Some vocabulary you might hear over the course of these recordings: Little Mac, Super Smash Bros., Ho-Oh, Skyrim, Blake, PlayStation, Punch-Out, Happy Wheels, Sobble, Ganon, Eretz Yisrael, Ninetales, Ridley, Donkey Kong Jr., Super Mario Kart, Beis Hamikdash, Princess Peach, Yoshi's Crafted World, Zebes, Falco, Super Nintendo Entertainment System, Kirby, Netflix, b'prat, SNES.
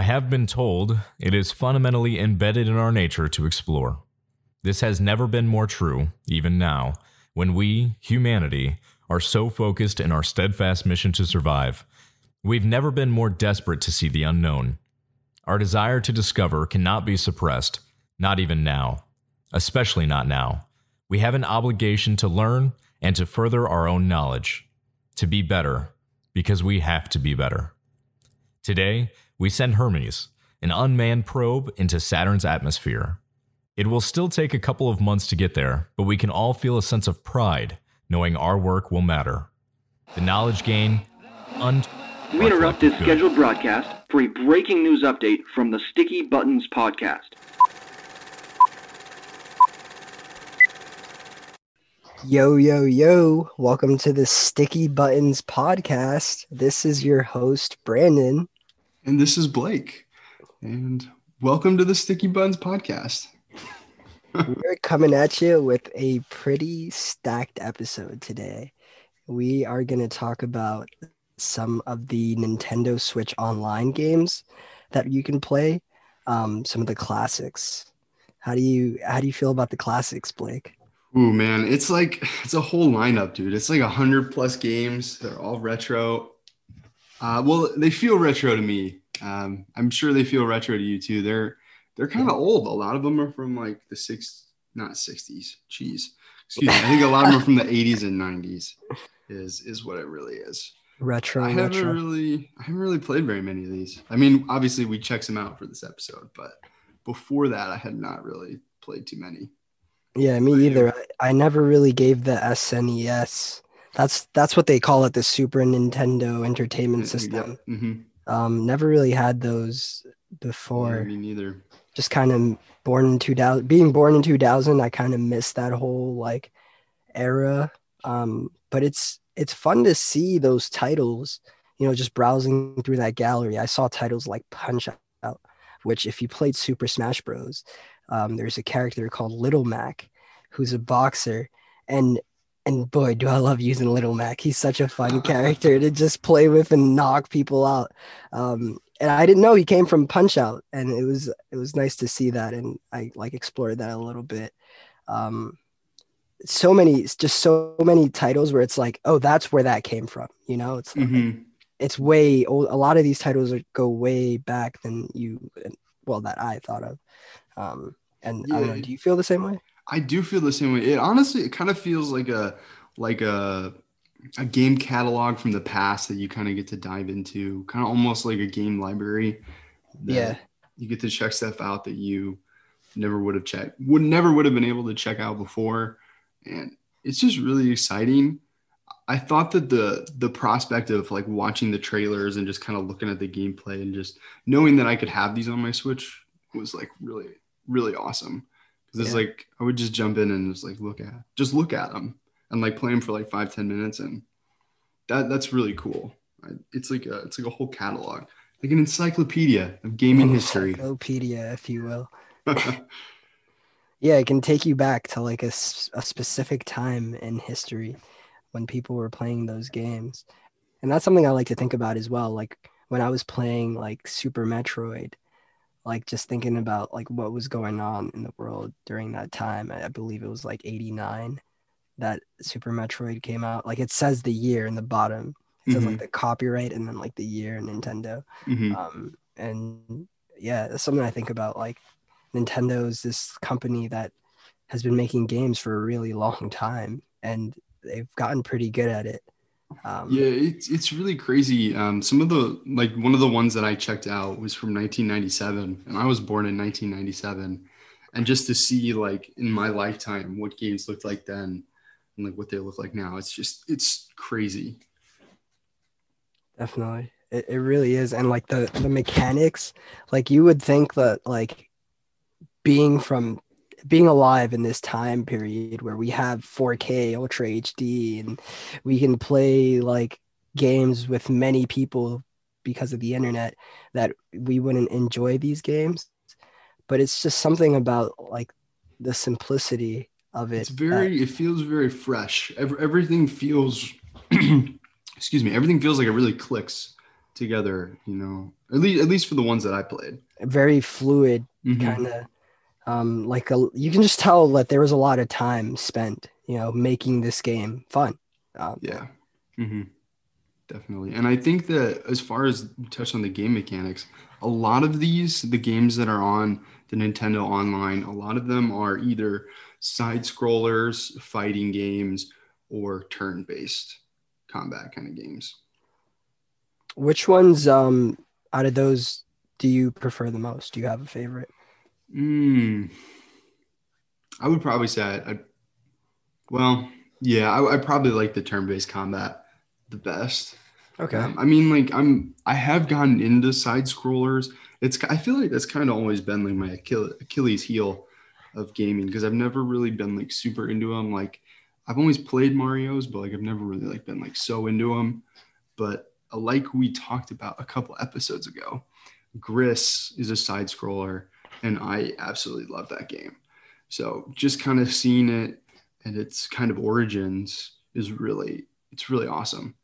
I have been told it is fundamentally embedded in our nature to explore. This has never been more true, even now, when we, humanity, are so focused in our steadfast mission to survive. We've never been more desperate to see the unknown. Our desire to discover cannot be suppressed, not even now. Especially not now. We have an obligation to learn and to further our own knowledge. To be better, because we have to be better. Today, we send Hermes, an unmanned probe, into Saturn's atmosphere. It will still take a couple of months to get there, but we can all feel a sense of pride, knowing our work will matter. The knowledge gain... We interrupt this scheduled broadcast for a breaking news update from the Sticky Buttons Podcast. Yo, yo, yo. Welcome to the Sticky Buttons Podcast. This is your host, Brandon. And this is Blake. And welcome to the Sticky Buttons Podcast. We're coming at you with a pretty stacked episode today. We are going to talk about some of the Nintendo Switch Online games that you can play, some of the classics. How do you feel about the classics, Blake? Ooh, man, it's a whole lineup, dude. It's like 100 plus games. They're all retro. They feel retro to me. I'm sure they feel retro to you too. They're kind of old. A lot of them are from like the 60s. Jeez, excuse me. I think a lot of them are from the 80s and 90s. Is what it really is. Retro. I haven't really played very many of these. I mean, obviously we checked them out for this episode, but before that, I had not really played too many. Yeah, me either. I never really gave the SNES. That's what they call it, the Super Nintendo Entertainment System. Yeah. Mm-hmm. Never really had those before. Yeah, me neither. Just kind of being born in 2000, I kind of missed that whole like era. But it's fun to see those titles, you know, just browsing through that gallery. I saw titles like Punch-Out, which if you played Super Smash Bros., there's a character called Little Mac, who's a boxer, and boy, do I love using Little Mac. He's such a fun character to just play with and knock people out. And I didn't know he came from Punch-Out, and it was nice to see that, and I like explored that a little bit. So many titles where it's like, oh, that's where that came from, you know. It's like, mm-hmm. It's way old. A lot of these titles go way back than that I thought of. I don't know, do you feel the same way? I do feel the same way. It honestly, it kind of feels like a game catalog from the past that you kind of get to dive into, kind of almost like a game library. Yeah, you get to check stuff out that you never would have been able to check out before, and it's just really exciting. I thought that the prospect of like watching the trailers and just kind of looking at the gameplay and just knowing that I could have these on my Switch was like really, really awesome. Because it's like I would just jump in and just like look at them and like play them for like 5-10 minutes, and that's really cool. It's like a whole catalog, like an encyclopedia of gaming history. Encyclopedia, if you will. Yeah, it can take you back to like a specific time in history when people were playing those games. And that's something I like to think about as well. Like when I was playing like Super Metroid, like just thinking about like what was going on in the world during that time. I believe it was like 89 that Super Metroid came out. Like it says the year in the bottom. It says like the copyright and then like the year Nintendo. Mm-hmm. And yeah, that's something I think about. Like Nintendo's this company that has been making games for a really long time, and they've gotten pretty good at it. Yeah, it's really crazy. Some of the like one of the ones that I checked out was from 1997, and I was born in 1997. And just to see like in my lifetime what games looked like then and like what they look like now, it's crazy. Definitely, it really is. And like the mechanics, like you would think that like being alive in this time period where we have 4K Ultra HD and we can play like games with many people because of the internet, that we wouldn't enjoy these games. But it's just something about like the simplicity of it. It feels very fresh. Everything feels, excuse me, everything feels like it really clicks together, you know, at least for the ones that I played. Very fluid, kind of you can just tell that there was a lot of time spent, you know, making this game fun. Definitely. And I think that as far as touch on the game mechanics, a lot of these, the games that are on the Nintendo Online, a lot of them are either side scrollers, fighting games, or turn-based combat kind of games. Which ones out of those do you prefer the most? Do you have a favorite? I would probably say I probably like the turn-based combat the best. Okay. I have gotten into side scrollers. I feel like that's kind of always been like my Achilles heel of gaming, because I've never really been like super into them. Like I've always played Mario's, but like I've never really like been like so into them. But like we talked about a couple episodes ago, Gris is a side scroller, and I absolutely love that game. So just kind of seeing it and its kind of origins is really awesome.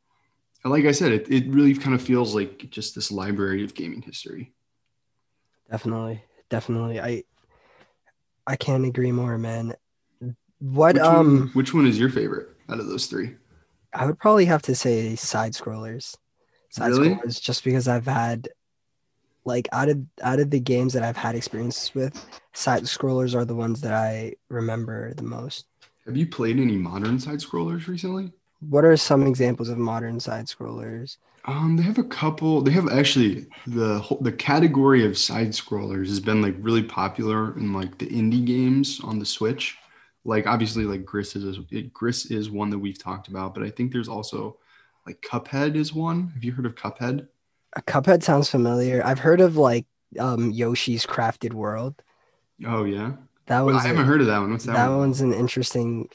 Like I said, it really kind of feels like just this library of gaming history. Definitely. I can't agree more, man. Which one is your favorite out of those three? I would probably have to say side scrollers. Side scrollers, just because I've had like out of the games that I've had experience with, side scrollers are the ones that I remember the most. Have you played any modern side scrollers recently? What are some examples of modern side scrollers? They have a couple. They have actually the category of side scrollers has been like really popular in like the indie games on the Switch. Like obviously, like Gris is one that we've talked about, but I think there's also like Cuphead is one. Have you heard of Cuphead? Cuphead sounds familiar. I've heard of like Yoshi's Crafted World. Oh yeah, I haven't heard of that one. What's that one? That one's an interesting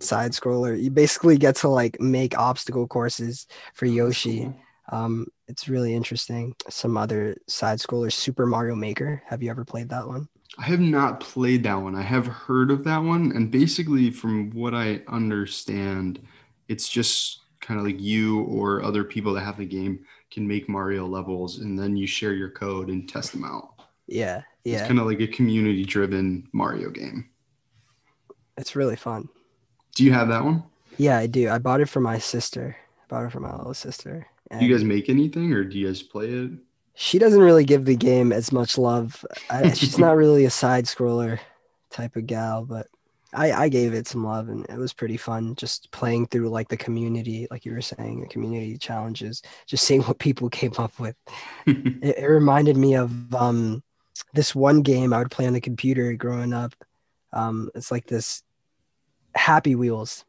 side scroller. You basically get to like make obstacle courses for Yoshi. Cool. It's really interesting. Some other side scrollers, Super Mario Maker. Have you ever played that one? I have not played that one. I have heard of that one, and basically from what I understand, it's just kind of like you or other people that have the game can make Mario levels, and then you share your code and test them out. Yeah. It's kind of like a community-driven Mario game. It's really fun. Do you have that one? Yeah, I do. I bought it for my sister. I bought it for my little sister. Do you guys make anything, or do you guys play it? She doesn't really give the game as much love. She's not really a side-scroller type of gal, but I gave it some love, and it was pretty fun just playing through, like, the community, like you were saying, the community challenges, just seeing what people came up with. It reminded me of this one game I would play on the computer growing up. It's like this Happy Wheels.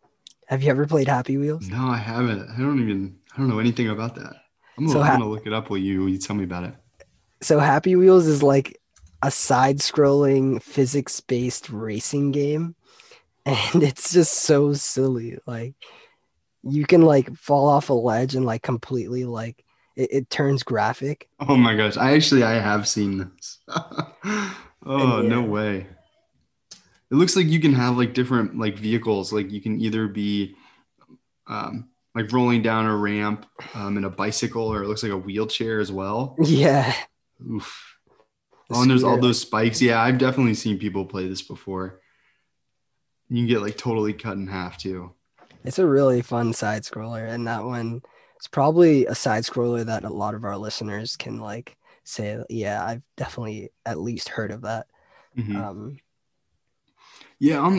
Have you ever played Happy Wheels? No, I haven't. I don't know anything about that. I'm gonna look it up while you tell me about it. So Happy Wheels is like a side-scrolling physics-based racing game, and it's just so silly. Like you can like fall off a ledge and like completely like it turns graphic. Oh my gosh! I have seen this. No way! It looks like you can have like different like vehicles. Like you can either be like rolling down a ramp in a bicycle, or it looks like a wheelchair as well. Yeah. Oof. Oh, and there's all those spikes. Yeah, I've definitely seen people play this before. You can get like totally cut in half too. It's a really fun side scroller, and that one is probably a side scroller that a lot of our listeners can like say, yeah, I've definitely at least heard of that. Mm-hmm.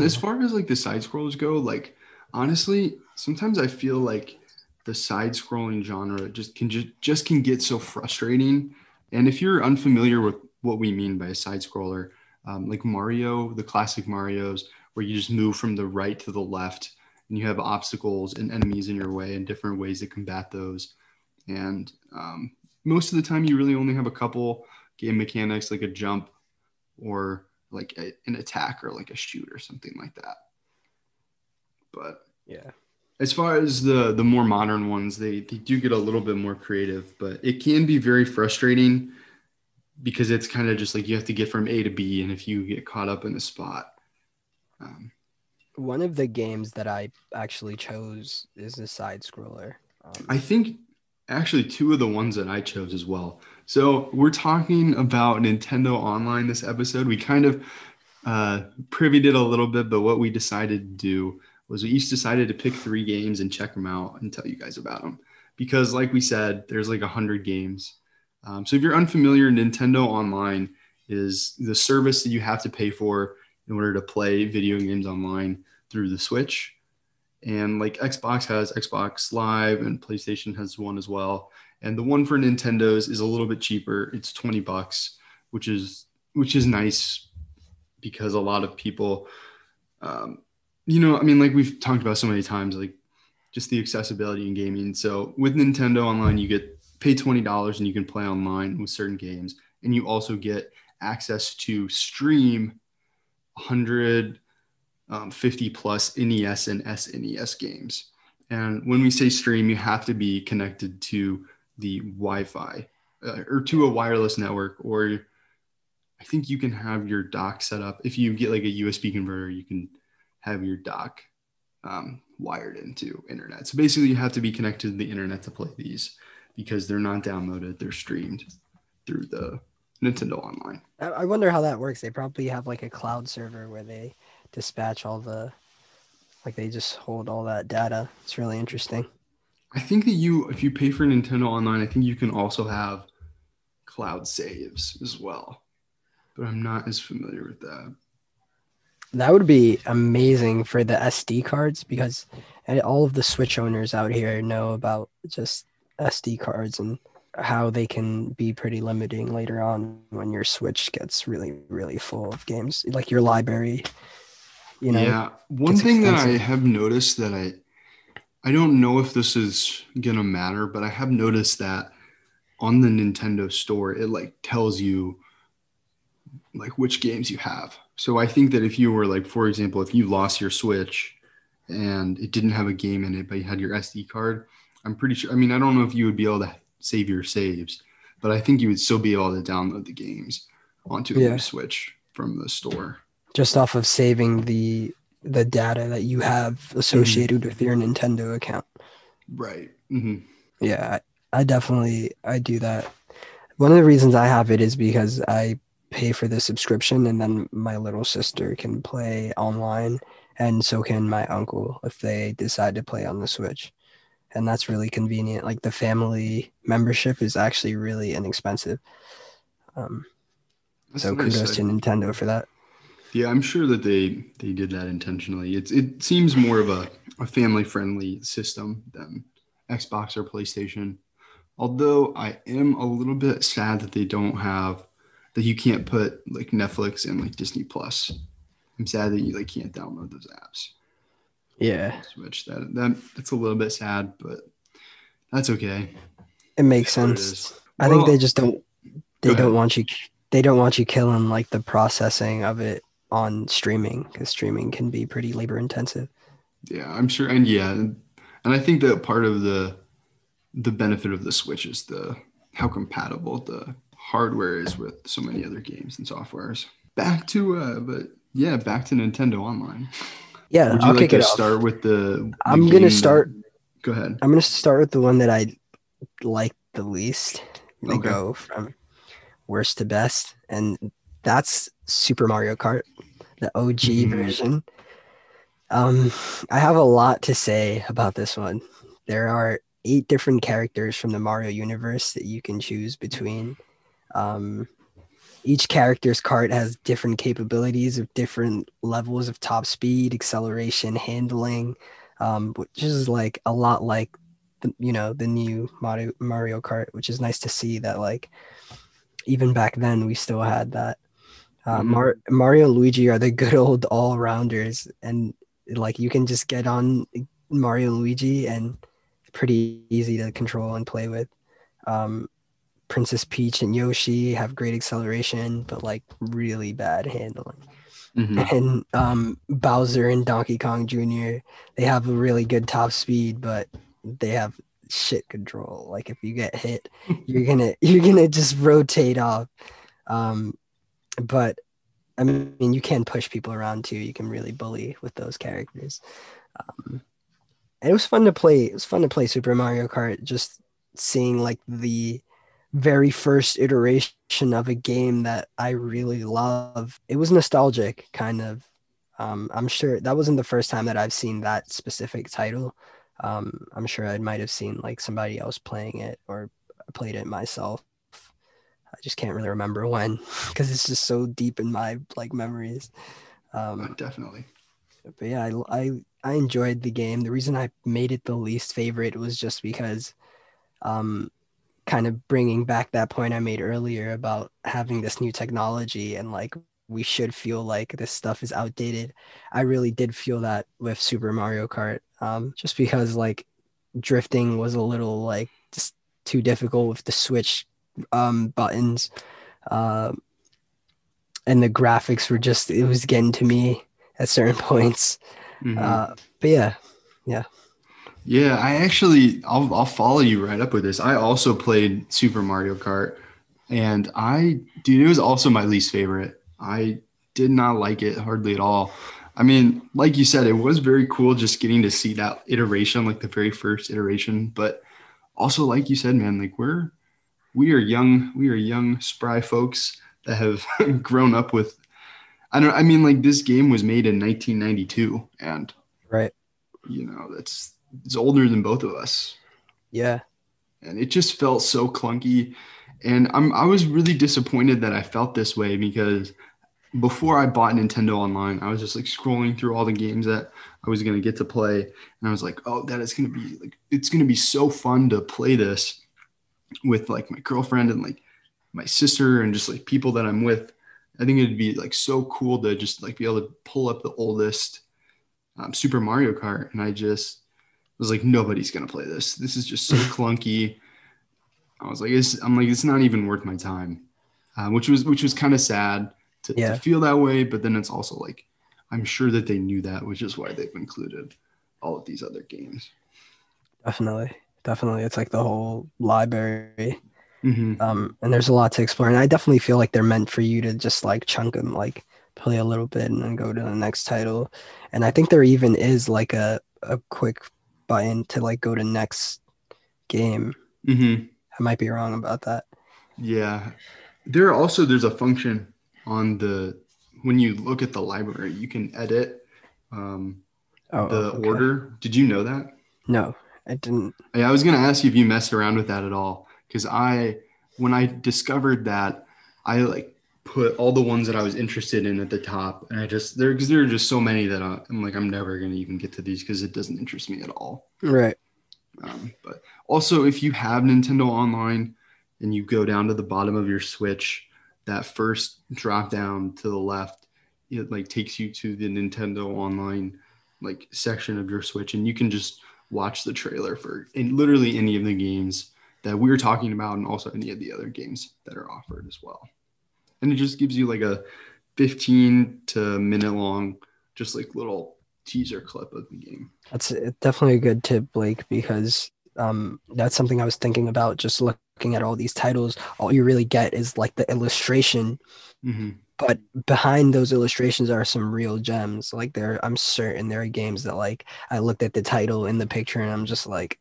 As far as like the side scrollers go, like honestly, sometimes I feel like the side-scrolling genre just can get so frustrating. And if you're unfamiliar with what we mean by a side-scroller, like Mario, the classic Marios, where you just move from the right to the left, and you have obstacles and enemies in your way and different ways to combat those. And most of the time, you really only have a couple game mechanics, like a jump or like an attack or like a shoot or something like that. But yeah. As far as the more modern ones, they do get a little bit more creative, but it can be very frustrating because it's kind of just like you have to get from A to B, and if you get caught up in a spot. One of the games that I actually chose is a side-scroller. I think actually two of the ones that I chose as well. So we're talking about Nintendo Online this episode. We kind of privied it a little bit, but what we decided to do was we each decided to pick three games and check them out and tell you guys about them. Because like we said, there's like 100 games. So if you're unfamiliar, Nintendo Online is the service that you have to pay for in order to play video games online through the Switch. And like Xbox has Xbox Live and PlayStation has one as well. And the one for Nintendo's is a little bit cheaper. It's $20, which is nice because a lot of people, like we've talked about so many times, like just the accessibility in gaming. So with Nintendo Online, you get pay $20 and you can play online with certain games. And you also get access to stream 150 plus NES and SNES games. And when we say stream, you have to be connected to the Wi-Fi or to a wireless network, or I think you can have your dock set up. If you get like a USB converter, you can have your dock wired into internet. So basically you have to be connected to the internet to play these because they're not downloaded. They're streamed through the Nintendo Online. I wonder how that works. They probably have like a cloud server where they dispatch all the, like they just hold all that data. It's really interesting. I think that if you pay for Nintendo Online, I think you can also have cloud saves as well. But I'm not as familiar with that. That would be amazing for the SD cards because all of the Switch owners out here know about just SD cards and how they can be pretty limiting later on when your Switch gets really, really full of games, like your library. You know, yeah. One thing expensive. That I have noticed that I don't know if this is going to matter, but I have noticed that on the Nintendo store, it like tells you like which games you have. So I think that if you were like, for example, if you lost your Switch and it didn't have a game in it, but you had your SD card, I'm pretty sure. I mean, I don't know if you would be able to save your saves, but I think you would still be able to download the games onto your Switch from the store. Just off of saving the data that you have associated with your Nintendo account. Right. Mm-hmm. Yeah, I do that. One of the reasons I have it is because I pay for the subscription and then my little sister can play online and so can my uncle if they decide to play on the Switch. And that's really convenient. Like the family membership is actually really inexpensive. So kudos to Nintendo for that. Yeah, I'm sure that they did that intentionally. It seems more of a family-friendly system than Xbox or PlayStation. Although I am a little bit sad that they don't have, that you can't put like Netflix and like Disney Plus. I'm sad that you like can't download those apps. Yeah. Switch that's a little bit sad, but that's okay. It makes sense. I think they just don't want you killing like the processing of it on streaming, because streaming can be pretty labor intensive. Yeah, I'm sure. And yeah, and I think that part of the benefit of the Switch is how compatible the hardware is with so many other games and softwares. Back to Nintendo Online. Yeah, would you I'll like kick to it start off. With the I'm gonna start go ahead. I'm gonna start with the one that I like the least. They go from worst to best, and that's Super Mario Kart, the OG version. I have a lot to say about this one. There are 8 different characters from the Mario universe that you can choose between. Each character's kart has different capabilities of different levels of top speed, acceleration, handling, which is like a lot like the new Mario Kart, which is nice to see that like even back then we still had that. Mario and Luigi are the good old all-rounders, and like you can just get on Mario and Luigi and pretty easy to control and play with. Princess Peach and Yoshi have great acceleration but like really bad handling. And Bowser and Donkey Kong Jr., they have a really good top speed but they have shit control. Like if you get hit you're gonna just rotate off. But I mean, you can push people around too. You can really bully with those characters. And it was fun to play Super Mario Kart just seeing like the very first iteration of a game that I really love. It was nostalgic, kind of. I'm sure that wasn't the first time that I've seen that specific title. I'm sure I might have seen like somebody else playing it or played it myself. I just can't really remember when, because it's just so deep in my like memories. Definitely. But yeah, I enjoyed the game. The reason I made it the least favorite was just because, kind of bringing back that point I made earlier about having this new technology and like we should feel like this stuff is outdated. I really did feel that with Super Mario Kart, just because like drifting was a little like just too difficult with the Switch buttons, and the graphics were just, it was getting to me at certain points. Mm-hmm. But yeah. I actually, I'll follow you right up with this. I also played Super Mario Kart, and it was also my least favorite. I did not like it hardly at all. I mean, like you said, it was very cool just getting to see that iteration, like the very first iteration. But also, like you said, man, like we are young, spry folks that have grown up with. This game was made in 1992, and right, you know, it's older than both of us. Yeah, and it just felt so clunky. And I was really disappointed that I felt this way, because before I bought Nintendo Online, I was just like scrolling through all the games that I was going to get to play. And I was like, oh, that is going to be like, it's going to be so fun to play this with like my girlfriend and like my sister and just like people that I'm with. I think it'd be like so cool to just like be able to pull up the oldest Super Mario Kart. And I just was like, nobody's going to play this. This is just so clunky. I was like, it's not even worth my time, which was kind of sad to feel that way. But then it's also like, I'm sure that they knew that, which is why they've included all of these other games. Definitely. It's like the whole library. Mm-hmm. And there's a lot to explore. And I definitely feel like they're meant for you to just like chunk them, like play a little bit and then go to the next title. And I think there even is like a quick button to like go to next game. Mm-hmm. I might be wrong about that. Yeah. There's a function on when you look at the library, you can edit order. Did you know that? No, I didn't. Yeah, I was going to ask you if you messed around with that at all. Because when I discovered that, I like put all the ones that I was interested in at the top. And I just, because there are just so many that I'm like, I'm never going to even get to these because it doesn't interest me at all. Right. But also, if you have Nintendo Online and you go down to the bottom of your Switch, that first drop down to the left, it like takes you to the Nintendo Online like section of your Switch, and you can just watch the trailer for literally any of the games that we were talking about, and also any of the other games that are offered as well. And it just gives you like a 15 to minute long, just like little teaser clip of the game. That's definitely a good tip, Blake, because that's something I was thinking about, just looking at all these titles. All you really get is like the illustration. Mm-hmm. But behind those illustrations are some real gems. Like I'm certain there are games that like I looked at the title in the picture and I'm just like,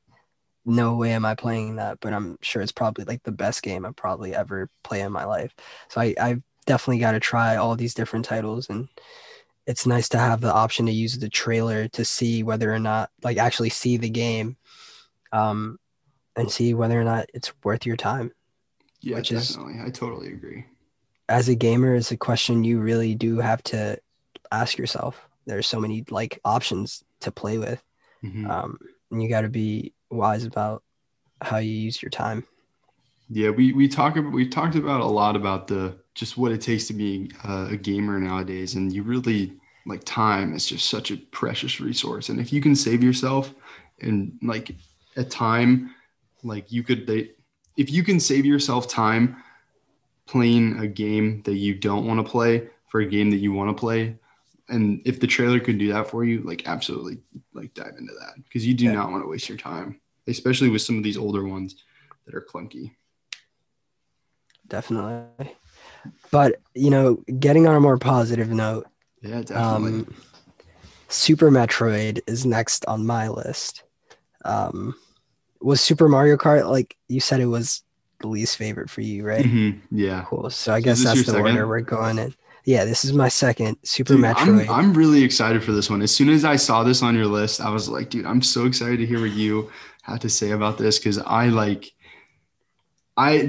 no way am I playing that, but I'm sure it's probably like the best game I probably ever play in my life. So I've definitely got to try all these different titles, and it's nice to have the option to use the trailer to see whether or not, like actually see the game, and see whether or not it's worth your time. Yeah, which definitely. I totally agree. As a gamer, it's a question you really do have to ask yourself. There's so many like options to play with. Mm-hmm. And you got to be wise about how you use your time. Yeah, we've talked about a lot about just what it takes to be a gamer nowadays, and you really like time is just such a precious resource. And if you can save yourself and like a time, like if you can save yourself time playing a game that you don't want to play for a game that you want to play, and if the trailer could do that for you, like absolutely like dive into that, because you do not want to waste your time, especially with some of these older ones that are clunky. Definitely. But, you know, getting on a more positive note, yeah, definitely. Super Metroid is next on my list, was Super Mario Kart, like you said, it was the least favorite for you, right? Mm-hmm. Yeah. Cool. So I guess that's the order we're going in. Yeah, this is my second, Super Metroid. I'm really excited for this one. As soon as I saw this on your list, I was like, dude, I'm so excited to hear what you have to say about this, because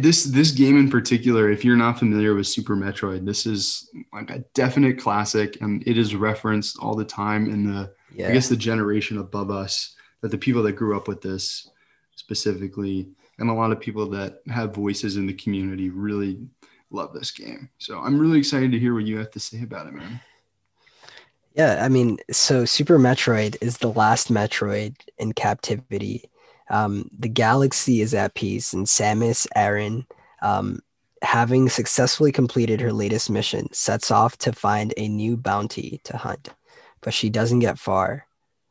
this game in particular, if you're not familiar with Super Metroid, this is like a definite classic, and it is referenced all the time in I guess the generation above us, that the people that grew up with this specifically, and a lot of people that have voices in the community really love this game. So I'm really excited to hear what you have to say about it, man. Yeah, I mean, so Super Metroid is the last Metroid in captivity. The galaxy is at peace, and Samus Aran, having successfully completed her latest mission, sets off to find a new bounty to hunt. But she doesn't get far.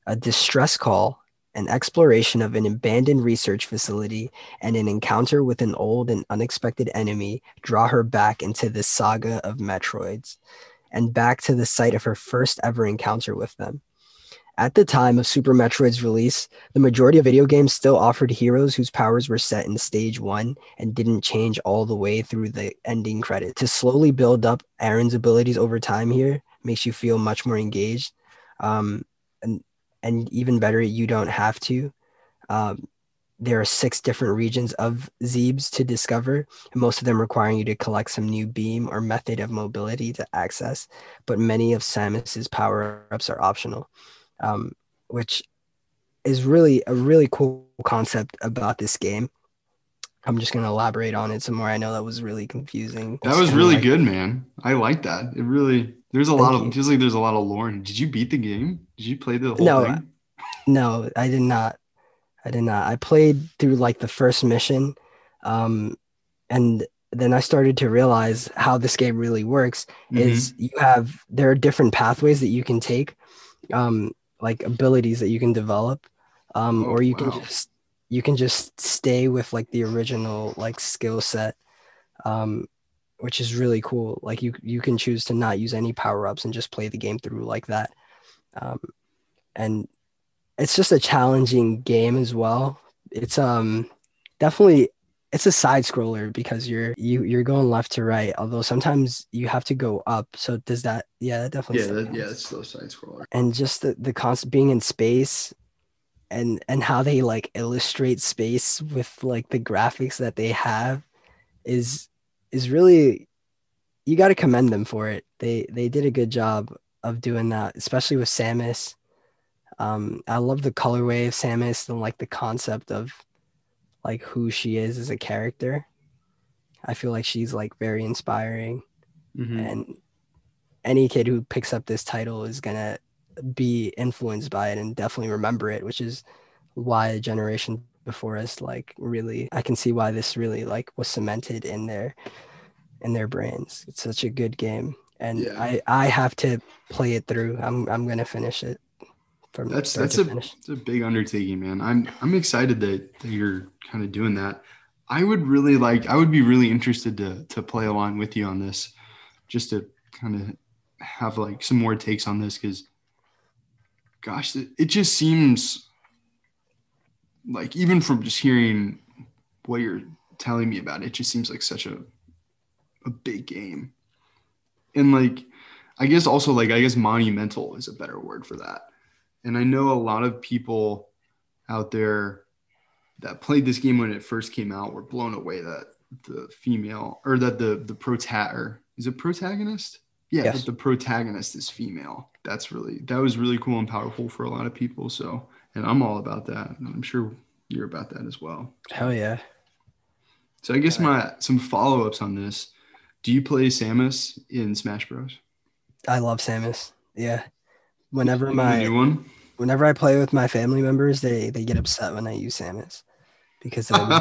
A distress call, an exploration of an abandoned research facility, and an encounter with an old and unexpected enemy draw her back into this saga of Metroids, and back to the site of her first ever encounter with them. At the time of Super Metroid's release, the majority of video games still offered heroes whose powers were set in stage one and didn't change all the way through the ending credits. To slowly build up Aran's abilities over time here makes you feel much more engaged. And even better, you don't have to. There are 6 different regions of Zebes to discover, and most of them requiring you to collect some new beam or method of mobility to access, but many of Samus's power-ups are optional, which is really a really cool concept about this game. I'm just going to elaborate on it some more. I know that was really confusing. That was really good, man. I like that. It really... there's a lot of lore. Did you beat the game? Did you play the whole thing? No, I did not. I played through like the first mission. And then I started to realize how this game really works is there are different pathways that you can take, like abilities that you can develop, or you can just stay with like the original like skill set. Which is really cool. Like you can choose to not use any power-ups and just play the game through like that. And it's just a challenging game as well. It's definitely, it's a side scroller because you're going left to right, although sometimes you have to go up. So does that, that definitely. It's still a side scroller. And just the concept being in space and how they like illustrate space with like the graphics that they have is really, you got to commend them for it. They did a good job of doing that, especially with Samus. I love the colorway of Samus and like the concept of like who she is as a character. I feel like she's like very inspiring, and any kid who picks up this title is gonna be influenced by it and definitely remember it, which is why a generation before us like really I can see why this really like was cemented in their brains. It's such a good game, and I have to play it through. I'm gonna finish it from that's a big undertaking, man. I'm excited that you're kind of doing that. I would be really interested to play along with you on this, just to kind of have like some more takes on this, because gosh, it just seems like, even from just hearing what you're telling me about, it just seems like such a big game. And like, I guess monumental is a better word for that. And I know a lot of people out there that played this game when it first came out were blown away that protagonist? Yeah. Yes. That the protagonist is female. That was really cool and powerful for a lot of people. So, and I'm all about that, and I'm sure you're about that as well. Hell yeah. So I guess some follow-ups on this. Do you play Samus in Smash Bros? I love Samus, yeah. Whenever I play with my family members, they get upset when I use Samus because I'm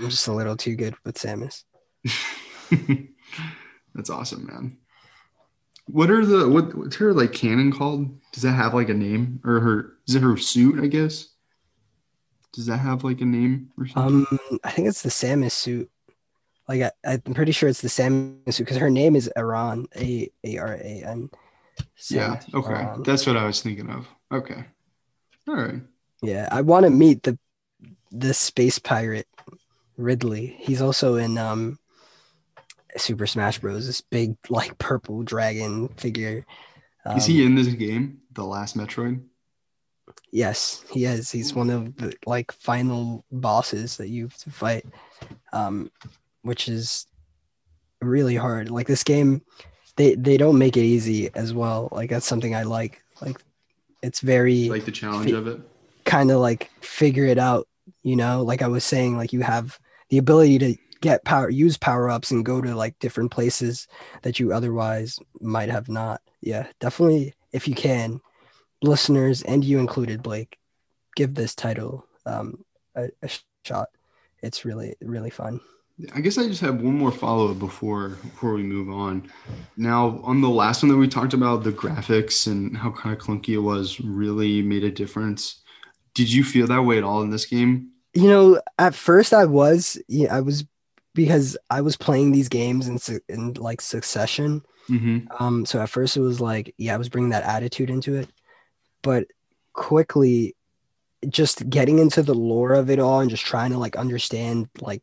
just a little too good with Samus. That's awesome, man. What's her like cannon called? Does that have like a name, or is it her suit? I guess. Does that have like a name or something? I think it's the Samus suit. Like I'm pretty sure it's the Samus suit because her name is Aran, A-R-A-N. Yeah. Okay, Aran. That's what I was thinking of. Okay. All right. Yeah, I want to meet the the space pirate Ridley. He's also in Super Smash Bros. This big like purple dragon figure. Is he in this game? The last Metroid? Yes, he is. He's one of the like final bosses that you have to fight, which is really hard. Like this game, they don't make it easy as well. Like that's something I like. Like it's very like the challenge of it. Kind of like figure it out. You know, like I was saying, like you have the ability to get power, use power-ups and go to like different places that you otherwise might have not. Yeah, definitely. If you can, listeners and you included, Blake, give this title a shot. It's really, really fun. I guess I just have one more follow-up before we move on. Now, on the last one that we talked about, the graphics and how kind of clunky it was really made a difference. Did you feel that way at all in this game? You know, at first I was because I was playing these games in like succession. Mm-hmm. So at first it was like, yeah, I was bringing that attitude into it, but quickly just getting into the lore of it all and just trying to like understand like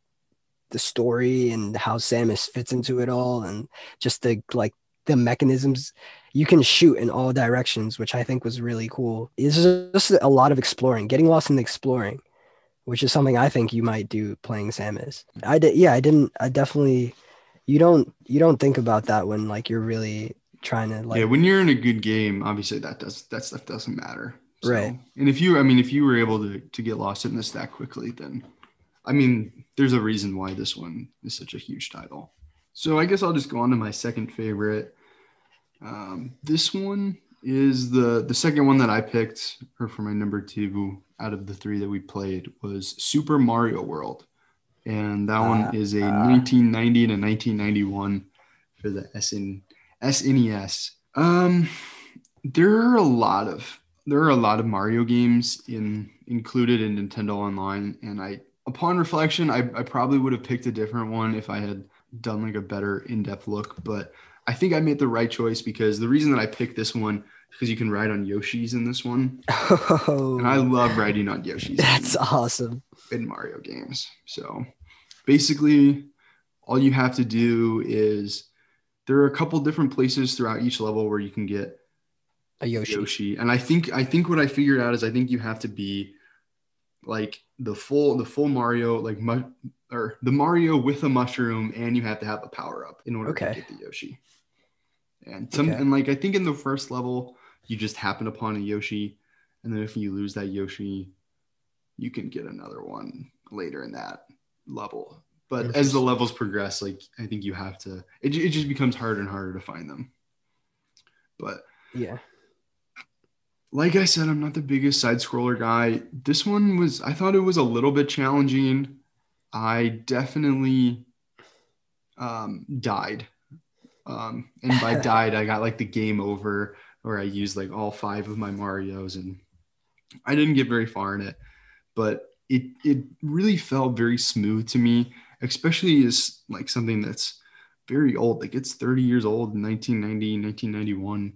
the story and how Samus fits into it all. And just the, like the mechanisms you can shoot in all directions, which I think was really cool. It's just a lot of exploring, getting lost in the exploring, which is something I think you might do playing Samus. You don't think about that when like you're really trying to like. Yeah, when you're in a good game, obviously that stuff doesn't matter. So, right. And if you were able to get lost in this that quickly, then I mean, there's a reason why this one is such a huge title. So I guess I'll just go on to my second favorite. This one is the second one that I picked her for my number two out of the three that we played was Super Mario World. And that one is a 1990 to 1991 for the SNES. There are a lot of Mario games included in Nintendo Online, and upon reflection, I probably would have picked a different one if I had done like a better in-depth look. But I think I made the right choice because the reason that I picked this one is because you can ride on Yoshis in this one. Oh, and I love riding on Yoshis. That's awesome. In Mario games. So basically all you have to do is there are a couple different places throughout each level where you can get a Yoshi. And I think what I figured out is I think you have to be like the full Mario, like or the Mario with a mushroom, and you have to have a power up in order to get the Yoshi. And like I think in the first level you just happen upon a Yoshi, and then if you lose that Yoshi, you can get another one later in that level. But as the levels progress, like I think you have to. It just becomes harder and harder to find them. But yeah, like I said, I'm not the biggest side scroller guy. This one was. I thought it was a little bit challenging. I definitely died. And by died, I got like the game over, or I used like all five of my Marios, and I didn't get very far in it. But it really felt very smooth to me, especially as like something that's very old. Like it's 30 years old, 1990, 1991.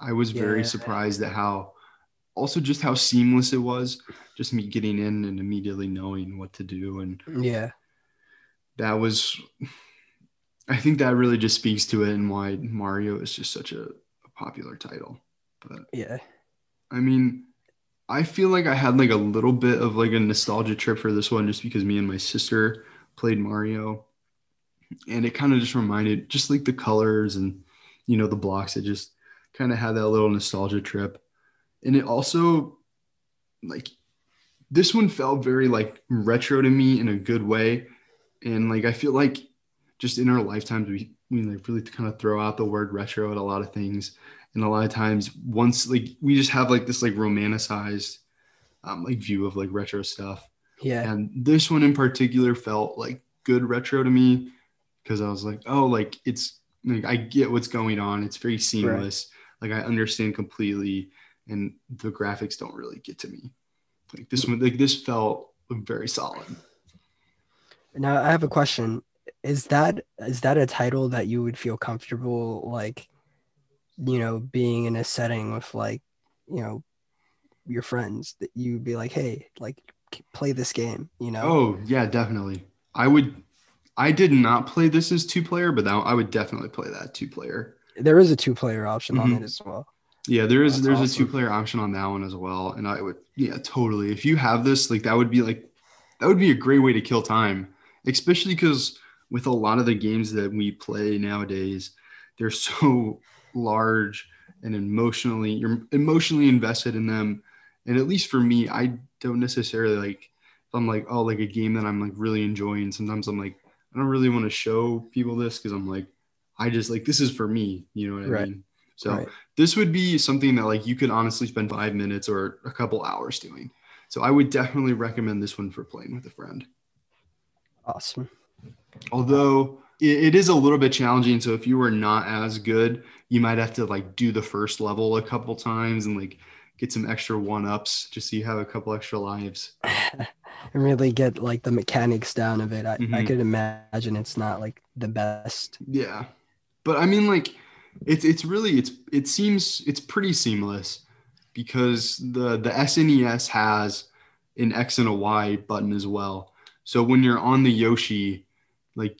I was very surprised at how seamless it was, just me getting in and immediately knowing what to do. And yeah, I think that really just speaks to it and why Mario is just such a popular title. But yeah, I mean, I feel like I had like a little bit of like a nostalgia trip for this one just because me and my sister played Mario, and it kind of just reminded just like the colors and, you know, the blocks. It just kind of had that little nostalgia trip. And it also like this one felt very like retro to me in a good way. And like, I feel like just in our lifetimes, we like really kind of throw out the word retro at a lot of things. And a lot of times once like we just have like this like romanticized like view of like retro stuff. Yeah. And this one in particular felt like good retro to me because I was like, oh, like it's like I get what's going on. It's very seamless. Right. Like I understand completely, and the graphics don't really get to me. Like this one, like this felt very solid. Now I have a question. Is that a title that you would feel comfortable like, you know, being in a setting with like, you know, your friends that you'd be like, hey, like, play this game, you know? Oh, yeah, definitely. I did not play this as two-player, but now I would definitely play that two-player. There is a two-player option on it as well. Yeah, there's awesome. A two-player option on that one as well, and I would totally. If you have this, that would be a great way to kill time, especially because with a lot of the games that we play nowadays, they're so large and you're emotionally invested in them. And at least for me, I don't necessarily if I'm a game that I'm really enjoying. Sometimes I'm I don't really want to show people this because I'm I just this is for me. You know what I right. mean? So right. This would be something that you could honestly spend 5 minutes or a couple hours doing. So I would definitely recommend this one for playing with a friend. Awesome. Although it is a little bit challenging. So if you were not as good, you might have to do the first level a couple times and get some extra one-ups just so you have a couple extra lives. And really get the mechanics down of it. I could imagine it's not the best. Yeah. But I mean it seems pretty seamless because the SNES has an X and a Y button as well. So when you're on the Yoshi,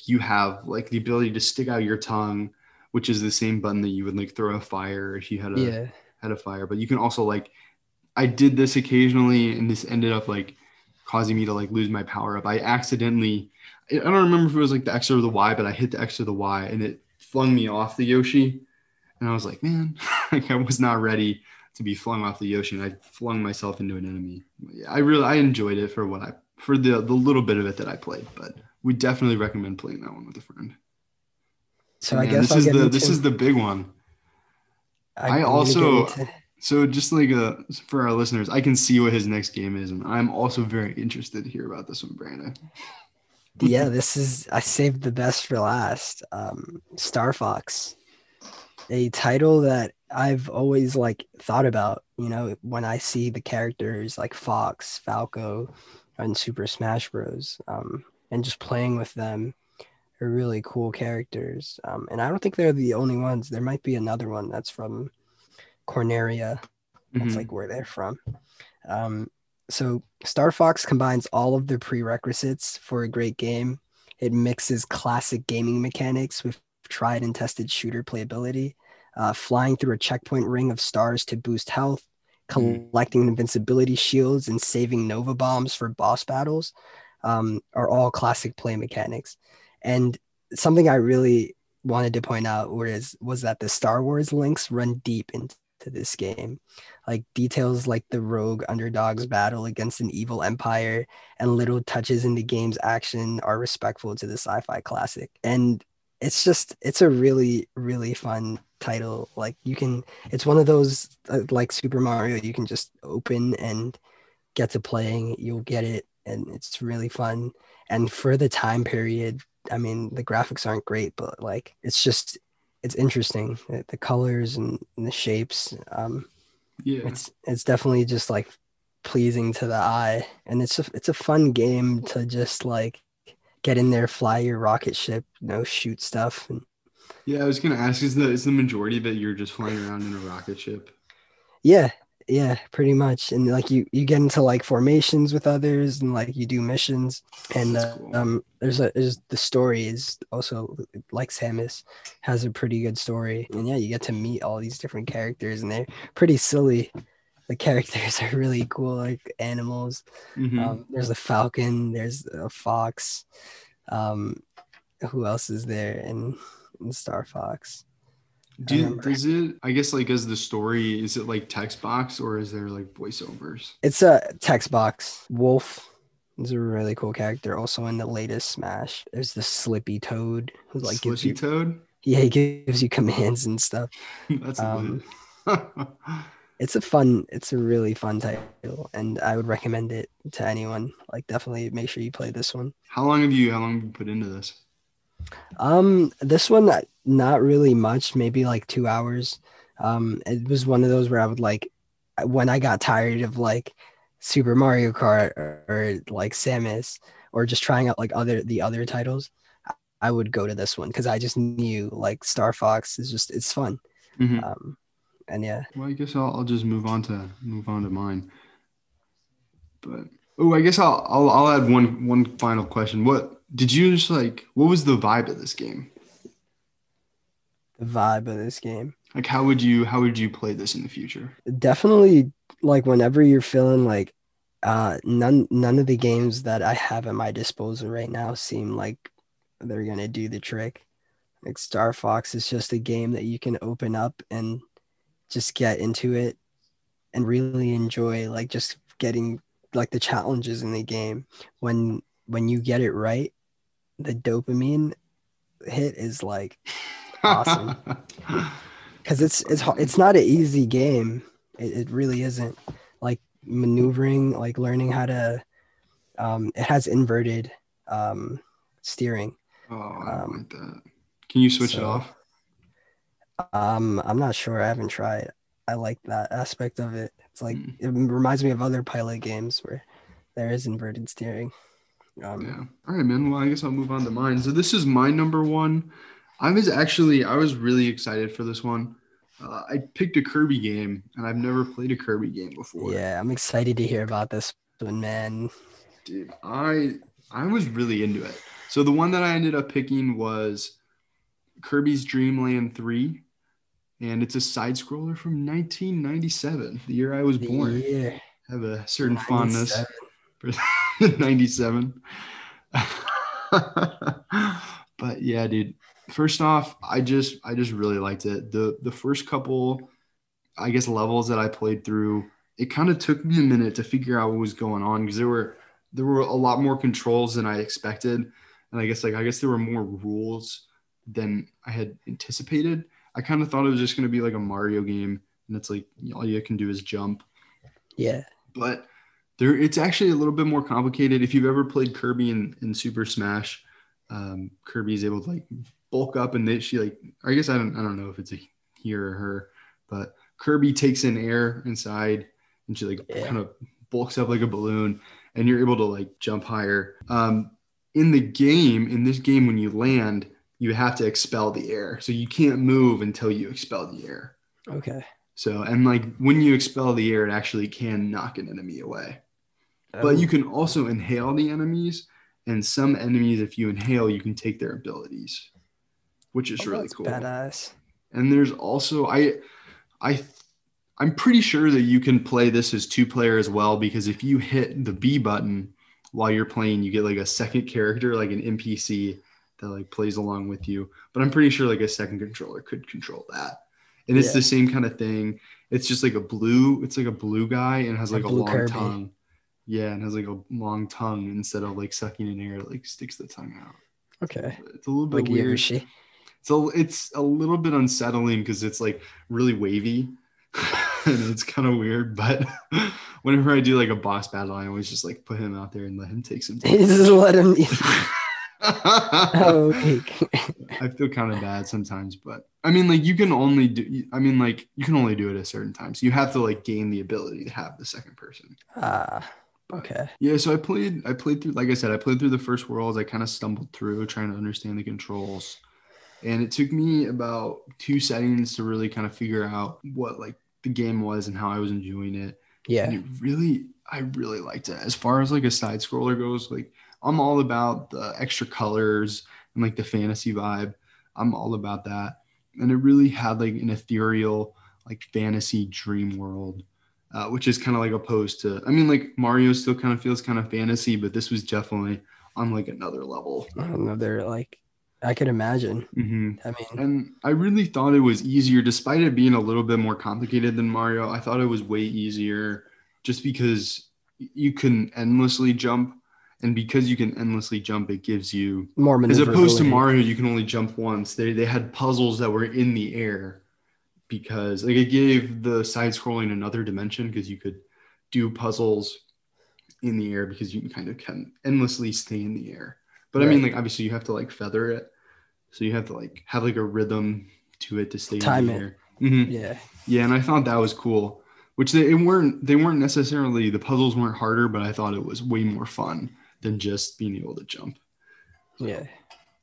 you have the ability to stick out your tongue, which is the same button that you would throw a fire if you had a fire. But you can also I did this occasionally, and this ended up causing me to lose my power up. I accidentally, I don't remember if it was the X or the Y, but I hit the X or the Y, and it flung me off the Yoshi, and I was man, I was not ready to be flung off the Yoshi, and I flung myself into an enemy. Yeah, I enjoyed it for the little bit of it that I played, but we definitely recommend playing that one with a friend. So I guess this is the big one. I also for our listeners, I can see what his next game is, and I'm also very interested to hear about this one, Brandon. Yeah, I saved the best for last. Star Fox, a title that I've always thought about, when I see the characters Fox, Falco, and Super Smash Bros. And just playing with them are really cool characters. And I don't think they're the only ones. There might be another one that's from Corneria. That's where they're from. So Star Fox combines all of the prerequisites for a great game. It mixes classic gaming mechanics with tried and tested shooter playability, flying through a checkpoint ring of stars to boost health, collecting invincibility shields, and saving Nova bombs for boss battles are all classic play mechanics. And something I really wanted to point out was that the Star Wars links run deep into this game, details the rogue underdog's battle against an evil empire and little touches in the game's action are respectful to the sci-fi classic. And it's a really, really fun title. It's one of those Super Mario, you can just open and get to playing, you'll get it, and it's really fun. And for the time period, I mean, the graphics aren't great, but it's interesting, the colors and the shapes. It's definitely just pleasing to the eye, and it's a fun game to just get in there, fly your rocket ship, shoot stuff. And yeah, I was gonna ask, is the majority of it you're just flying around in a rocket ship? Yeah, pretty much. And you get into formations with others, and you do missions. And cool. There's the story is also Samus has a pretty good story. And yeah, you get to meet all these different characters, and they're pretty silly. The characters are really cool, animals. There's a falcon, there's a fox. Who else is there in Star Fox? Is the story, is it text box, or is there voiceovers? It's a text box. Wolf is a really cool character. Also in the latest Smash, there's the Slippy Toad. Who's Toad? Yeah, he gives you commands and stuff. That's it's a really fun title, and I would recommend it to anyone. Definitely make sure you play this one. How long have you put into this? This one, not really much, maybe 2 hours. It was one of those where I would when I got tired of Super Mario Kart or Samus, or just trying out the other titles, I would go to this one because I just knew Star Fox is it's fun. And yeah. Well, I guess I'll just move on to mine, but Oh, I guess I'll add one final question. What did you just like? What was the vibe of this game? The vibe of this game. Like, how would you play this in the future? Definitely, like whenever you're feeling like, none of the games that I have at my disposal right now seem like they're gonna do the trick. Like Star Fox is just a game that you can open up and just get into it and really enjoy, like just getting like the challenges in the game. When you get it right, the dopamine hit is like awesome because it's not an easy game. It really isn't. Like maneuvering, like learning how to. It has inverted steering. Oh, I don't like that. Can you switch it off? I'm not sure. I haven't tried. I like that aspect of it. It's like it reminds me of other pilot games where there is inverted steering. Yeah. All right, man. Well, I guess I'll move on to mine. So this is my number one. I was really excited for this one. I picked a Kirby game, and I've never played a Kirby game before. Yeah, I'm excited to hear about this one, man. Dude, I was really into it. So the one that I ended up picking was Kirby's Dream Land 3, and it's a side scroller from 1997, the year I was born. Yeah. I have a certain fondness for 97. But yeah, dude. First off, I just really liked it. The first couple, I guess, levels that I played through, it kind of took me a minute to figure out what was going on because there were a lot more controls than I expected, and I guess there were more rules than I had anticipated. I kind of thought it was just going to be like a Mario game, and it's like, you know, all you can do is jump. Yeah. But it's actually a little bit more complicated. If you've ever played Kirby in Super Smash, Kirby is able to like bulk up, and I don't know if it's a he or her, but Kirby takes in air inside, and she kind of bulks up like a balloon, and you're able to like jump higher. In this game, when you land, you have to expel the air. So you can't move until you expel the air. Okay. So, and like when you expel the air, it actually can knock an enemy away. But you can also inhale the enemies. And some enemies, if you inhale, you can take their abilities, which is really cool. Badass. And there's also, I'm pretty sure that you can play this as two-player as well, because if you hit the B button while you're playing, you get like a second character, like an NPC, that like plays along with you, but I'm pretty sure like a second controller could control that. And it's the same kind of thing. It's just like a blue guy, and has like a long Kirby. Tongue. Yeah. And has like a long tongue instead of like sucking in air, like sticks the tongue out. Okay. It's a little bit like weird. Yoshi. So it's a little bit unsettling because it's like really wavy and it's kind of weird, but whenever I do like a boss battle, I always just like put him out there and let him take some time. Just let him. Oh, I feel kind of bad sometimes, but I mean, like you can only do it at certain times. So you have to like gain the ability to have the second person. Okay. Yeah, so I played through, like I said, I played through the first worlds. I kind of stumbled through trying to understand the controls, and it took me about 2 settings to really kind of figure out what like the game was and how I was enjoying it. Yeah. And I really liked it. As far as like a side scroller goes, like I'm all about the extra colors and like the fantasy vibe. I'm all about that. And it really had like an ethereal, like fantasy dream world, which is kind of like opposed to, I mean, like Mario still kind of feels kind of fantasy, but this was definitely on like another level. Another, like I could imagine. Mm-hmm. I mean, and I really thought it was easier, despite it being a little bit more complicated than Mario. I thought it was way easier just because you can endlessly jump. And because you can endlessly jump, it gives you more maneuverability. As opposed to Mario, you can only jump once. They had puzzles that were in the air because like it gave the side scrolling another dimension because you could do puzzles in the air because you can endlessly stay in the air. But right. I mean, like obviously you have to like feather it, so you have to like have like a rhythm to it to stay time in the air. Mm-hmm. Yeah, and I thought that was cool. Which they weren't necessarily, the puzzles weren't harder, but I thought it was way more fun than just being able to jump. So yeah.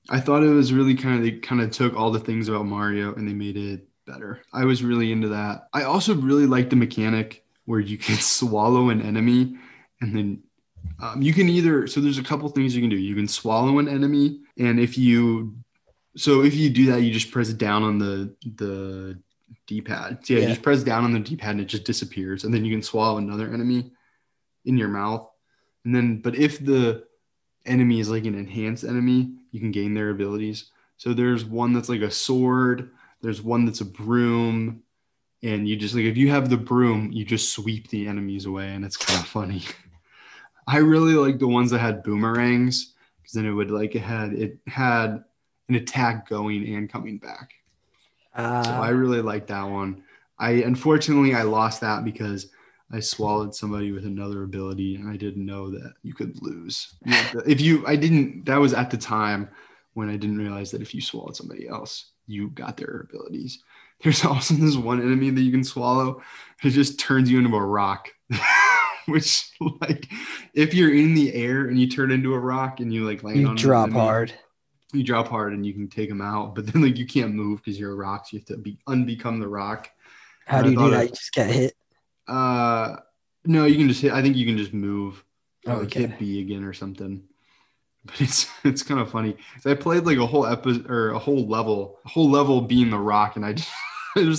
I thought it was really they took all the things about Mario and they made it better. I was really into that. I also really liked the mechanic where you can swallow an enemy and then You can either, so there's a couple things you can do. You can swallow an enemy, and if you do that, you just press down on the D-pad. So yeah, you just press down on the D-pad and it just disappears, and then you can swallow another enemy in your mouth. And then, but if the enemy is like an enhanced enemy, you can gain their abilities. So there's one that's like a sword, there's one that's a broom, and you just like, if you have the broom, you just sweep the enemies away, and it's kind of funny. I really like the ones that had boomerangs, because then it had an attack going and coming back. So I really like that one. Unfortunately I lost that because I swallowed somebody with another ability, and I didn't know that you could lose. That was at the time when I didn't realize that if you swallowed somebody else, you got their abilities. There's also this one enemy that you can swallow. It just turns you into a rock, which, like, if you're in the air and you turn into a rock and you like land on, you drop hard and you can take them out, but then like you can't move because you're a rock. So you have to unbecome the rock. How do you do that? You just get hit. No, you can just hit. I think you can just move. Okay. Hit B again or something. But it's kind of funny. So I played like a whole episode or a whole level being the rock, and I just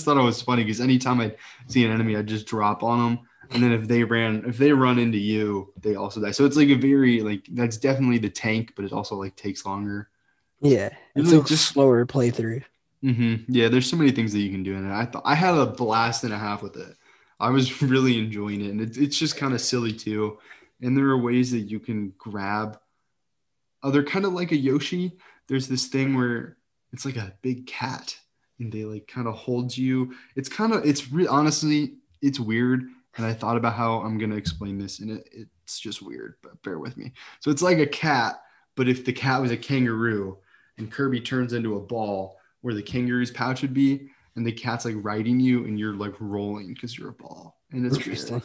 thought it was funny because anytime I see an enemy, I just drop on them, and then if they run into you, they also die. So it's like a very like, that's definitely the tank, but it also like takes longer. Yeah, it's like just slower playthrough. Mm-hmm. Yeah, there's so many things that you can do in it. I had a blast and a half with it. I was really enjoying it, and it's just kind of silly too. And there are ways that you can grab other, kind of like a Yoshi. There's this thing where it's like a big cat, and they like kind of hold you. Honestly, it's weird. And I thought about how I'm gonna explain this, and it's just weird, but bear with me. So it's like a cat, but if the cat was a kangaroo, and Kirby turns into a ball where the kangaroo's pouch would be, and the cat's like riding you, and you're like rolling because you're a ball, and it's interesting.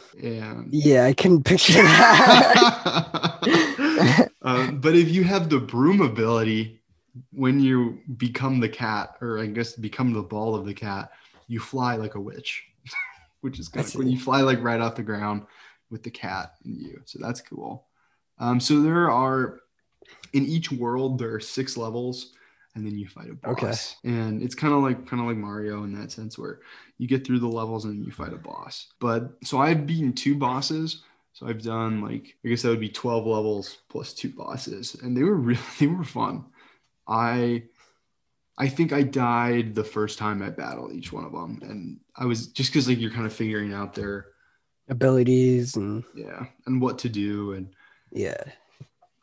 Yeah, I can picture that. But if you have the broom ability, when you become the cat, or I guess become the ball of the cat, you fly like a witch, which is kind of cool. You fly like right off the ground with the cat and you, so that's cool. So there are, in each world there are 6 levels. And then you fight a boss. Okay. And it's kind of like Mario in that sense, where you get through the levels and you fight a boss. But so I've beaten 2 bosses. So I've done like, I guess that would be 12 levels plus 2 bosses, and they were fun. I think I died the first time I battled each one of them, and I was just, because like you're kind of figuring out their abilities and what to do, and yeah.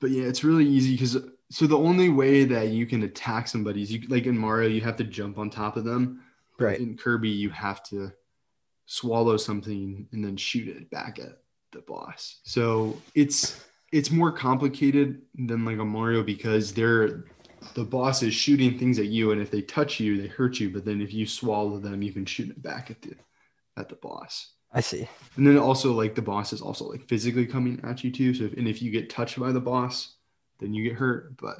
But yeah, it's really easy because. So the only way that you can attack somebody is, like in Mario, you have to jump on top of them. Right. In Kirby, you have to swallow something and then shoot it back at the boss. So it's more complicated than like a Mario, because the boss is shooting things at you, and if they touch you, they hurt you. But then if you swallow them, you can shoot it back at the boss. I see. And then also, like, the boss is also like physically coming at you too. So if you get touched by the boss, then you get hurt. But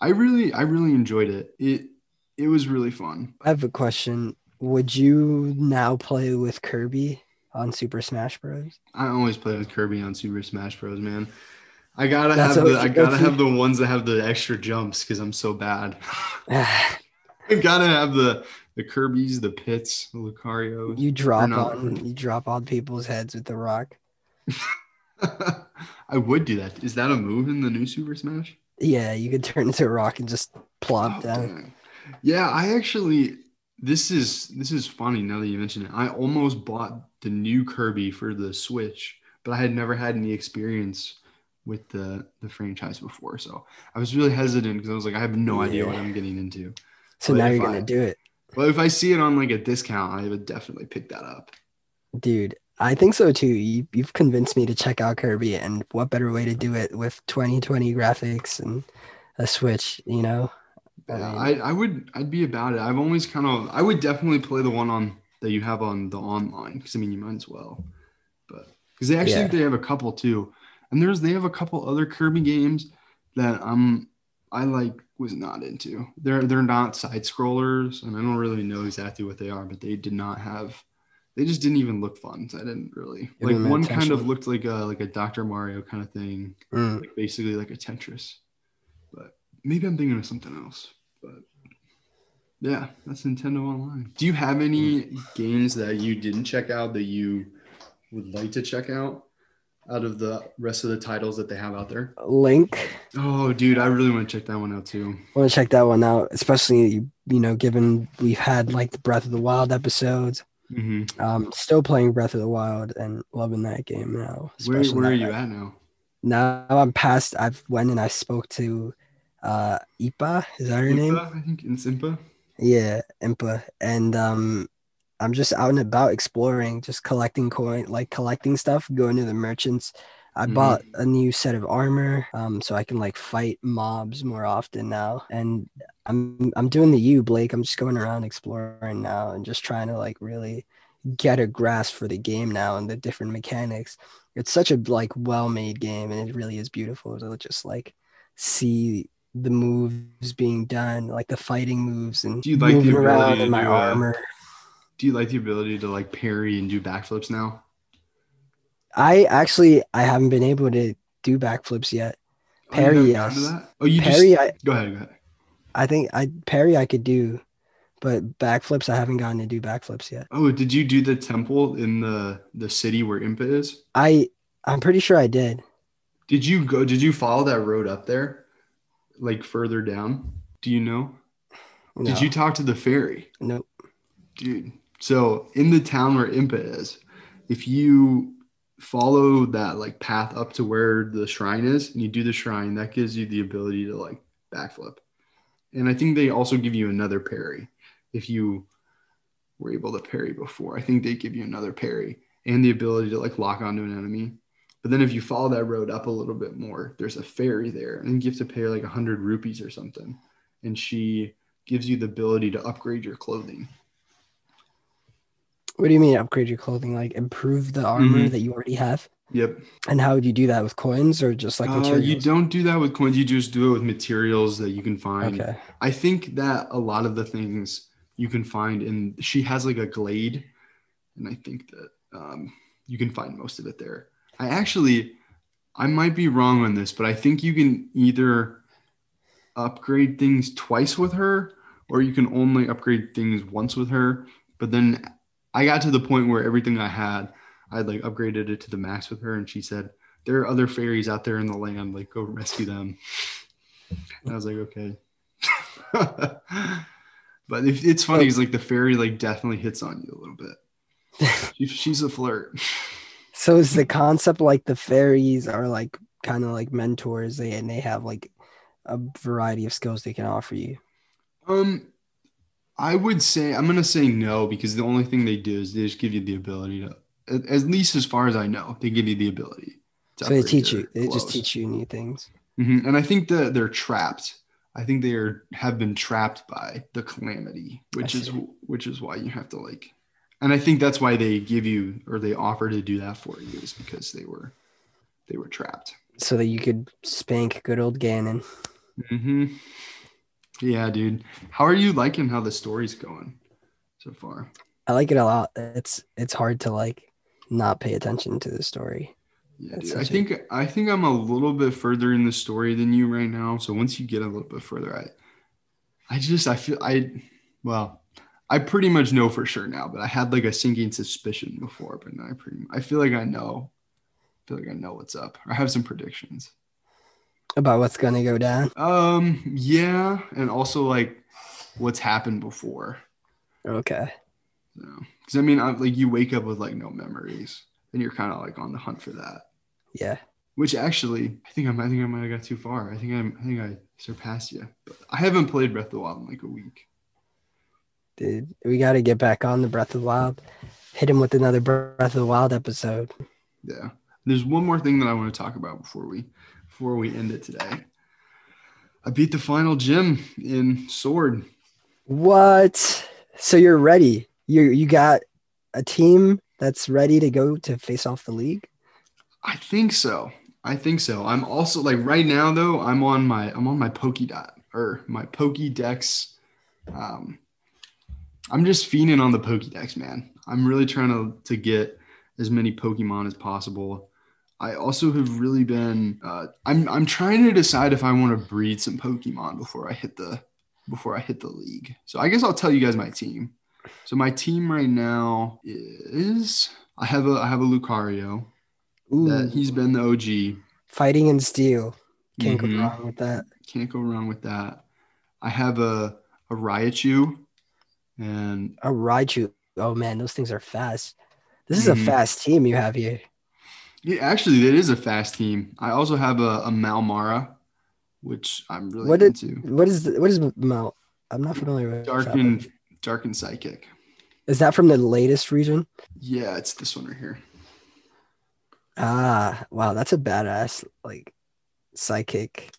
I really enjoyed it. It was really fun. I have a question. Would you now play with Kirby on Super Smash Bros.? I always play with Kirby on Super Smash Bros., man. I gotta have the ones that have the extra jumps because I'm so bad. I gotta have the Kirbys, the Pits, the Lucarios. You drop on people's heads with the rock. I would do that. Is that a move in the new Super Smash? Yeah, you could turn into a rock and just plop down. Dang. Yeah, I actually, this is funny now that you mention it. I almost bought the new Kirby for the Switch, but I had never had any experience with the franchise before. So I was really hesitant because I was like, I have no idea what I'm getting into. So now you're going to do it. Well, if I see it on like a discount, I would definitely pick that up. Dude. I think so too. You've convinced me to check out Kirby, and what better way to do it with 2020 graphics and a Switch, you know? I'd be about it. I would definitely play the one on that you have on the online, because I mean you might as well. But because they actually they have a couple too, and they have a couple other Kirby games that was not into. They're not side scrollers, and I don't really know exactly what they are, but they did not have they just didn't even look fun. So I didn't really like one kind of looked like a Dr. Mario kind of thing, like basically like a Tetris. But maybe I'm thinking of something else. But yeah, that's Nintendo Online. Do you have any games that you didn't check out that you would like to check out of the rest of the titles that they have out there? Link. Oh, dude, I really want to check that one out too. I want to check that one out, especially you know, given we've had like the Breath of the Wild episodes. Mm-hmm. Still playing Breath of the Wild and loving that game now. Where are you at now? Now I'm past. I've went and I spoke to Impa. Is that her name? I think it's Impa. Yeah, Impa, and I'm just out and about exploring, just collecting coin, like collecting stuff, going to the merchants. I bought a new set of armor, so I can like fight mobs more often now. And I'm doing the U, Blake. I'm just going around exploring now and just trying to like really get a grasp for the game now and the different mechanics. It's such a like well-made game, and it really is beautiful to just like see the moves being done, like the fighting moves and moving around in my armor. Do you like the ability to like parry and do backflips now? I haven't been able to do backflips yet. Parry, yes. Oh, you parry, just go ahead. I think I could do, but backflips I haven't gotten to do backflips yet. Oh, did you do the temple in the city where Impa is? I'm pretty sure I did. Did you follow that road up there? Like further down? Do you know? No. Did you talk to the fairy? Nope. Dude, so in the town where Impa is, if you follow that like path up to where the shrine is and you do the shrine, that gives you the ability to like backflip. And I think they also give you another parry. If you were able to parry before, I think they give you another parry and the ability to like lock onto an enemy. But then if you follow that road up a little bit more, there's a fairy there and you have to pay like 100 rupees or something. And she gives you the ability to upgrade your clothing. What do you mean upgrade your clothing? Like improve the armor that you already have? Yep. And how would you do that? With coins or just like materials? You don't do that with coins. You just do it with materials that you can find. Okay. I think that a lot of the things you can find in... She has like a glade. And I think that you can find most of it there. I might be wrong on this, but I think you can either upgrade things twice with her or you can only upgrade things once with her. But then... I got to the point where everything I had like upgraded it to the max with her. And she said, there are other fairies out there in the land, like go rescue them. And I was like, okay. But it's funny. It's like the fairy like definitely hits on you a little bit. She's a flirt. So is the concept like the fairies are like kind of like mentors and they have like a variety of skills they can offer you? I would say, I'm going to say no, because the only thing they do is they just give you the ability to, at least as far as I know, they give you the ability. So they teach you. They just teach you new things. Mm-hmm. And I think that they're trapped. I think they have been trapped by the calamity, which is why you have to like, and I think that's why they give you, or they offer to do that for you, is because they were trapped. So that you could spank good old Ganon. Mm-hmm. Yeah, dude. How are you liking how the story's going so far? I like it a lot. It's hard to like not pay attention to the story. Yeah, dude. I think I'm a little bit further in the story than you right now. So once you get a little bit further, I pretty much know for sure now. But I had like a sinking suspicion before, but now I feel like I know what's up. I have some predictions about what's gonna go down. Yeah, and also like what's happened before. Okay. So, because you wake up with like no memories, and you're kind of like on the hunt for that. Yeah. Which actually, I think I might have got too far. I think I surpassed you. But I haven't played Breath of the Wild in like a week. Dude, we got to get back on the Breath of the Wild. Hit him with another Breath of the Wild episode. Yeah. There's one more thing that I want to talk about before we end it today. I beat the final gym in Sword. What? So you're ready. You got a team that's ready to go to face off the league? I think so. I'm also like right now though, I'm on my Pokédex. I'm just fiending on the Pokédex, man. I'm really trying to get as many Pokemon as possible. I also have really been I'm trying to decide if I want to breed some Pokemon before I hit the league. So I guess I'll tell you guys my team. So my team right now is I have a Lucario. Ooh. That he's been the OG. Fighting and Steel. Can't mm-hmm. go wrong with that. Can't go wrong with that. I have a Raichu and a Raichu. Oh man, those things are fast. This is a fast team you have here. Yeah, actually, it is a fast team. I also have a Malmara, which I'm really into. What is Mal? I'm not familiar with Dark and Psychic. Is that from the latest region? Yeah, it's this one right here. Ah, wow, that's a badass like Psychic.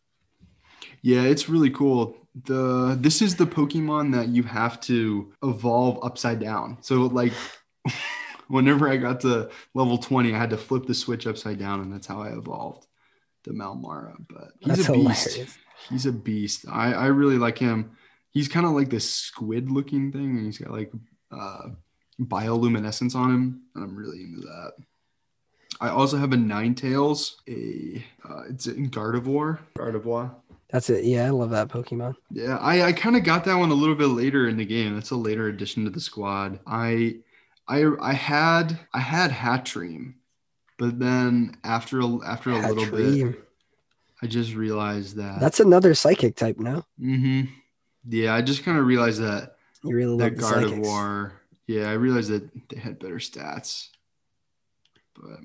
Yeah, it's really cool. This is the Pokemon that you have to evolve upside down. So like whenever I got to level 20, I had to flip the switch upside down, and that's how I evolved the Malmara. But he's a beast. Hilarious. He's a beast. I really like him. He's kind of like this squid-looking thing, and he's got like bioluminescence on him, and I'm really into that. I also have a Ninetales, it's in Gardevoir. That's it. Yeah, I love that Pokemon. Yeah, I kind of got that one a little bit later in the game. That's a later addition to the squad. I had Hatreem, but then after a little bit, I just realized that that's another psychic type now. Mm-hmm. Yeah, I just kind of realized that you really love the Gardevoir. Yeah, I realized that they had better stats, but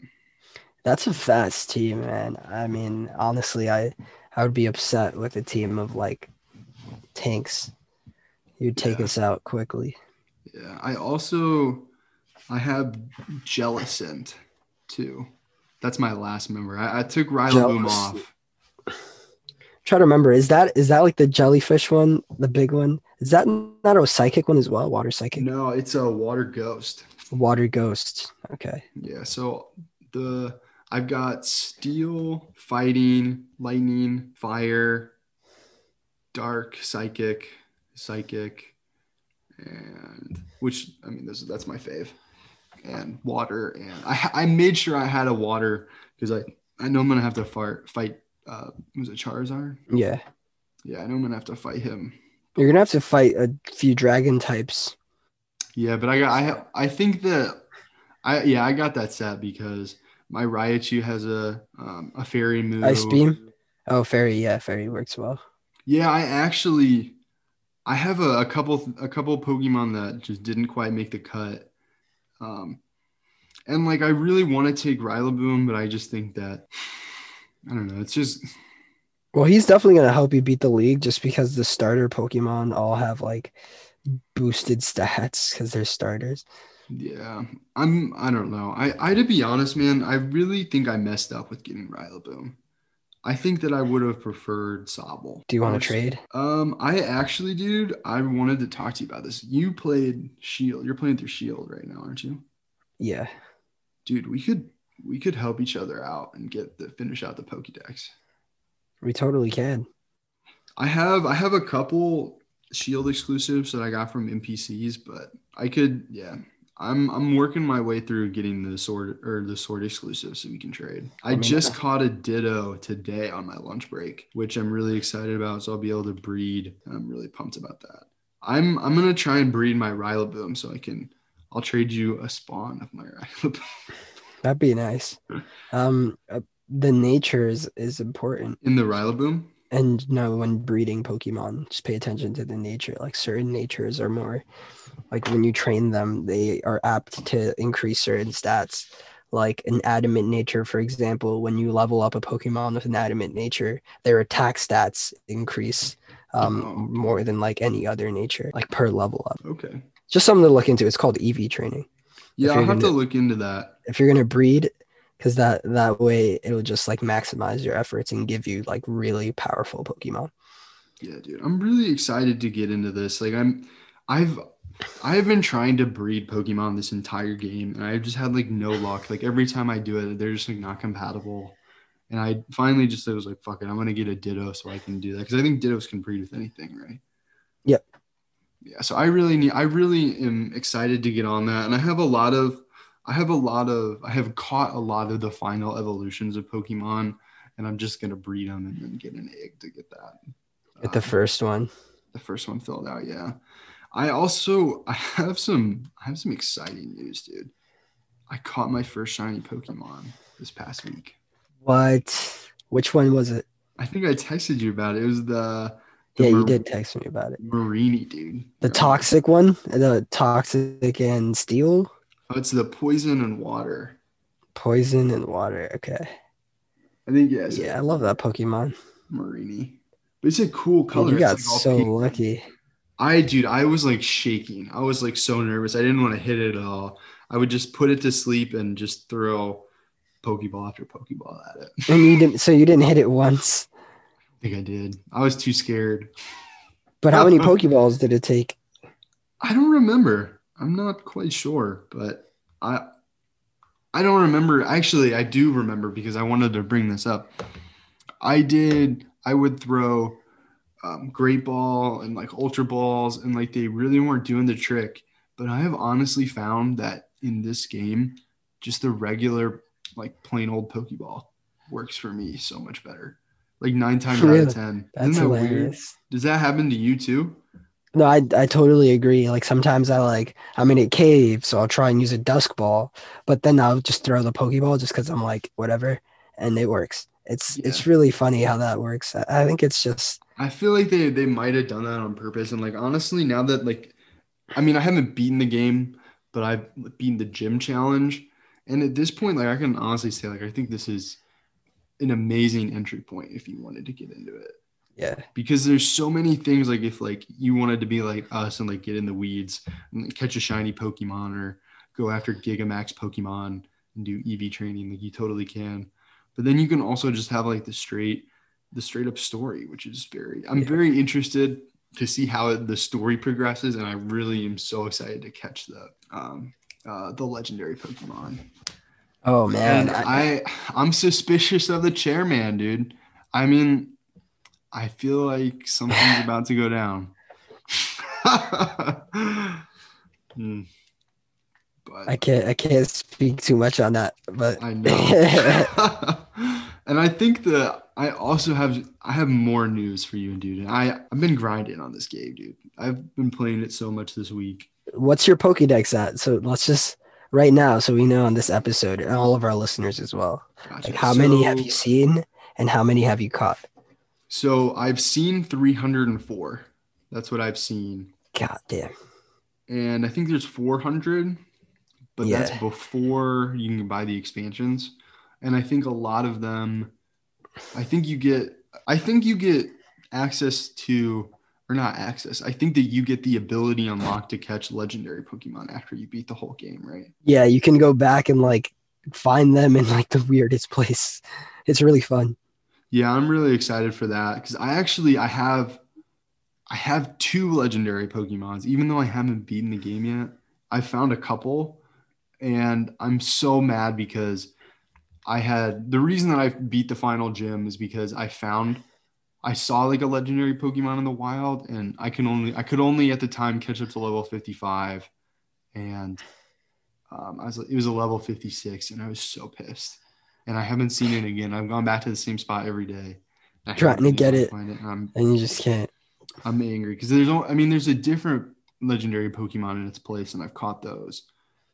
that's a fast team, man. I mean, honestly, I would be upset with a team of like tanks. You'd take us out quickly. Yeah, I have Jellicent too. That's my last member. I took Rillaboom off. Try to remember. Is that like the jellyfish one, the big one? Is that not a psychic one as well? Water psychic? No, it's a water ghost. Water ghost. Okay. Yeah. So I've got steel, fighting, lightning, fire, dark, psychic. And which I mean, that's my fave, and water. And I made sure I had a water because I know I'm gonna have to fight. Was it Charizard? Yeah. I know I'm gonna have to fight him. You're gonna have to fight a few dragon types. Yeah, but I got that set because my Raichu has a fairy move. Ice beam. Oh, fairy. Yeah, fairy works well. Yeah, I have a couple Pokemon that just didn't quite make the cut, and like I really want to take Rillaboom, but I just think that I don't know. It's just well, he's definitely gonna help you beat the league just because the starter Pokemon all have like boosted stats because they're starters. Yeah, I don't know. I to be honest, man, I really think I messed up with getting Rillaboom. I think that I would have preferred Sobble. Do you want to trade? I actually, dude, I wanted to talk to you about this. You played Shield. You're playing through Shield right now, aren't you? Yeah. Dude, we could help each other out and finish out the Pokédex. We totally can. I have a couple Shield exclusives that I got from NPCs, but I could, yeah. I'm working my way through getting the sword exclusive so we can trade. I just caught a Ditto today on my lunch break, which I'm really excited about. So I'll be able to breed, and I'm really pumped about that. I'm gonna try and breed my Rillaboom so I'll trade you a spawn of my Rillaboom. That'd be nice. The nature is important in the Rillaboom. And no, when breeding Pokemon, just pay attention to the nature. Like certain natures are more, like when you train them, they are apt to increase certain stats. Like an adamant nature, for example, when you level up a Pokemon with an adamant nature, their attack stats increase more than like any other nature, like per level up. Okay. Just something to look into. It's called EV training. Yeah, I'll have to look into that. If you're going to breed... Because that way it'll just like maximize your efforts and give you like really powerful Pokemon. Yeah, dude, I'm really excited to get into this. Like I've been trying to breed Pokemon this entire game, and I've just had like no luck. Like every time I do it, they're just like not compatible. And I finally just was like, fuck it, I'm gonna get a Ditto so I can do that. Because I think Dittos can breed with anything, right? Yep. Yeah, so I really am excited to get on that, and I have caught a lot of the final evolutions of Pokemon, and I'm just gonna breed them and then get an egg to get that. Get the first one filled out. Yeah. I have some exciting news, dude. I caught my first shiny Pokemon this past week. What? Which one was it? I think I texted you about it. It was you did text me about it. Marini, dude. The toxic one, the toxic and steel. Oh, it's the poison and water. Poison and water. Okay. I think yes. Yeah, I love that Pokemon. Marini. But it's a cool color. You got so lucky. I was like shaking. I was like so nervous. I didn't want to hit it at all. I would just put it to sleep and just throw Pokeball after Pokeball at it. And you didn't hit it once. I think I did. I was too scared. But how many Pokeballs did it take? I don't remember. I'm not quite sure, but I don't remember. Actually, I do remember because I wanted to bring this up. I would throw Great Ball and like Ultra Balls, and like they really weren't doing the trick. But I have honestly found that in this game, just the regular like plain old Pokeball works for me so much better. Like 9 times out of 10. That's Isn't that hilarious. Weird? Does that happen to you too? No, I totally agree. Like sometimes I'm in a cave, so I'll try and use a Dusk Ball, but then I'll just throw the Pokeball just because I'm like whatever, and it works. It's really funny how that works. I think it's just. I feel like they might have done that on purpose. And like honestly, now that like, I mean, I haven't beaten the game, but I've beaten the gym challenge, and at this point, like I can honestly say, like I think this is an amazing entry point if you wanted to get into it. Yeah. Because there's so many things like if like you wanted to be like us and like get in the weeds and catch a shiny Pokemon or go after Gigamax Pokemon and do EV training, like you totally can. But then you can also just have like the straight up story, which is very interested to see how the story progresses. And I really am so excited to catch the legendary Pokemon. Oh man. And I'm suspicious of the chairman, dude. I mean, I feel like something's about to go down. But I can't speak too much on that, but I know. And I think I also have more news for you, dude. And I've been grinding on this game, dude. I've been playing it so much this week. What's your Pokédex at? So let's just right now, so we know on this episode and all of our listeners as well. Gotcha. Like how many have you seen and how many have you caught? So I've seen 304. That's what I've seen. God damn. And I think there's 400, but that's before you can buy the expansions. And I think a lot of them, I think that you get the ability unlocked to catch legendary Pokemon after you beat the whole game, right? Yeah, you can go back and like find them in like the weirdest place. It's really fun. Yeah, I'm really excited for that because I have 2 legendary Pokemons, even though I haven't beaten the game yet. I found a couple, and I'm so mad because the reason that I beat the final gym is because I saw like a legendary Pokemon in the wild, and I could only at the time catch up to level 55, and it was a level 56, and I was so pissed. And I haven't seen it again. I've gone back to the same spot every day. Trying to get it, and you just can't. I'm angry because there's a different legendary Pokemon in its place, and I've caught those,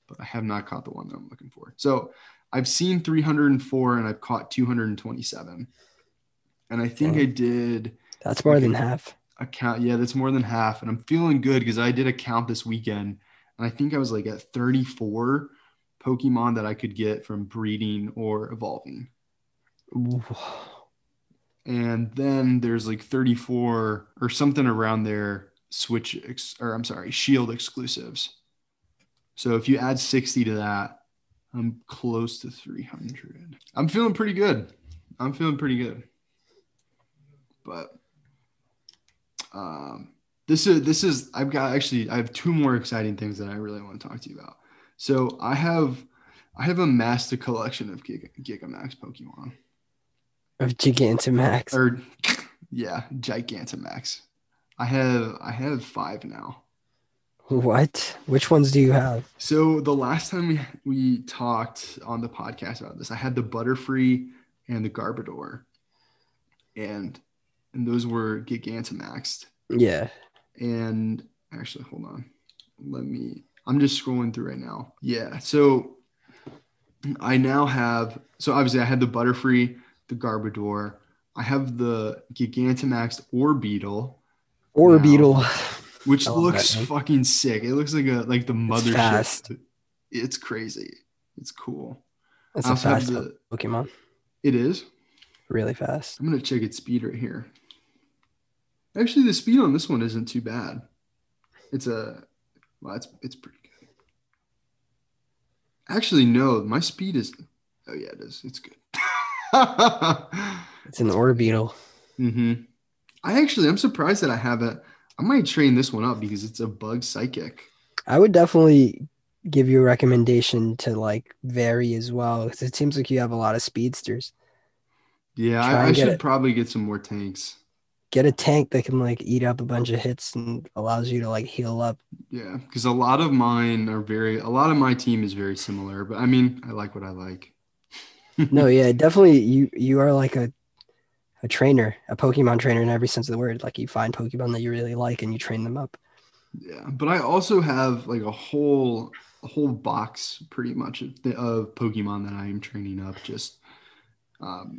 but I have not caught the one that I'm looking for. So I've seen 304 and I've caught 227, and I think I did. That's more than half. A count, yeah, that's more than half, and I'm feeling good because I did a count this weekend, and I think I was like at 34 Pokemon that I could get from breeding or evolving. Ooh. And then there's like 34 or something around there Shield exclusives. So if you add 60 to that, I'm close to 300. I'm feeling pretty good. But I have 2 more exciting things that I really want to talk to you about. So I have amassed a collection of Gigamax Pokemon. Of Gigantamax. Gigantamax. I have 5 now. What? Which ones do you have? So the last time we talked on the podcast about this, I had the Butterfree and the Gardevoir, and those were Gigantamaxed. Yeah. And actually, hold on. I'm just scrolling through right now. Yeah. So I now have, so obviously I had the Butterfree, the Gardevoir. I have the Gigantamaxed Orbeetle. Which looks fucking sick. It looks like the mothership. It's crazy. It's cool. That's a fast Pokemon. It is. Really fast. I'm going to check its speed right here. Actually, the speed on this one isn't too bad. It's pretty good. Actually, no. My speed is... Oh, yeah, it is. It's good. It's an Orbeetle. Mm-hmm. I'm surprised that I haven't... I might train this one up because it's a bug psychic. I would definitely give you a recommendation to vary as well, because it seems like you have a lot of speedsters. Yeah, I should probably get some more tanks. Get a tank that can eat up a bunch of hits and allows you to heal up. Yeah, because a lot of my team is very similar, but I like what I like. No, yeah, definitely you are a trainer, a Pokemon trainer in every sense of the word. You find Pokemon that you really like and you train them up. Yeah, but I also have a whole box pretty much of Pokemon that I am training up just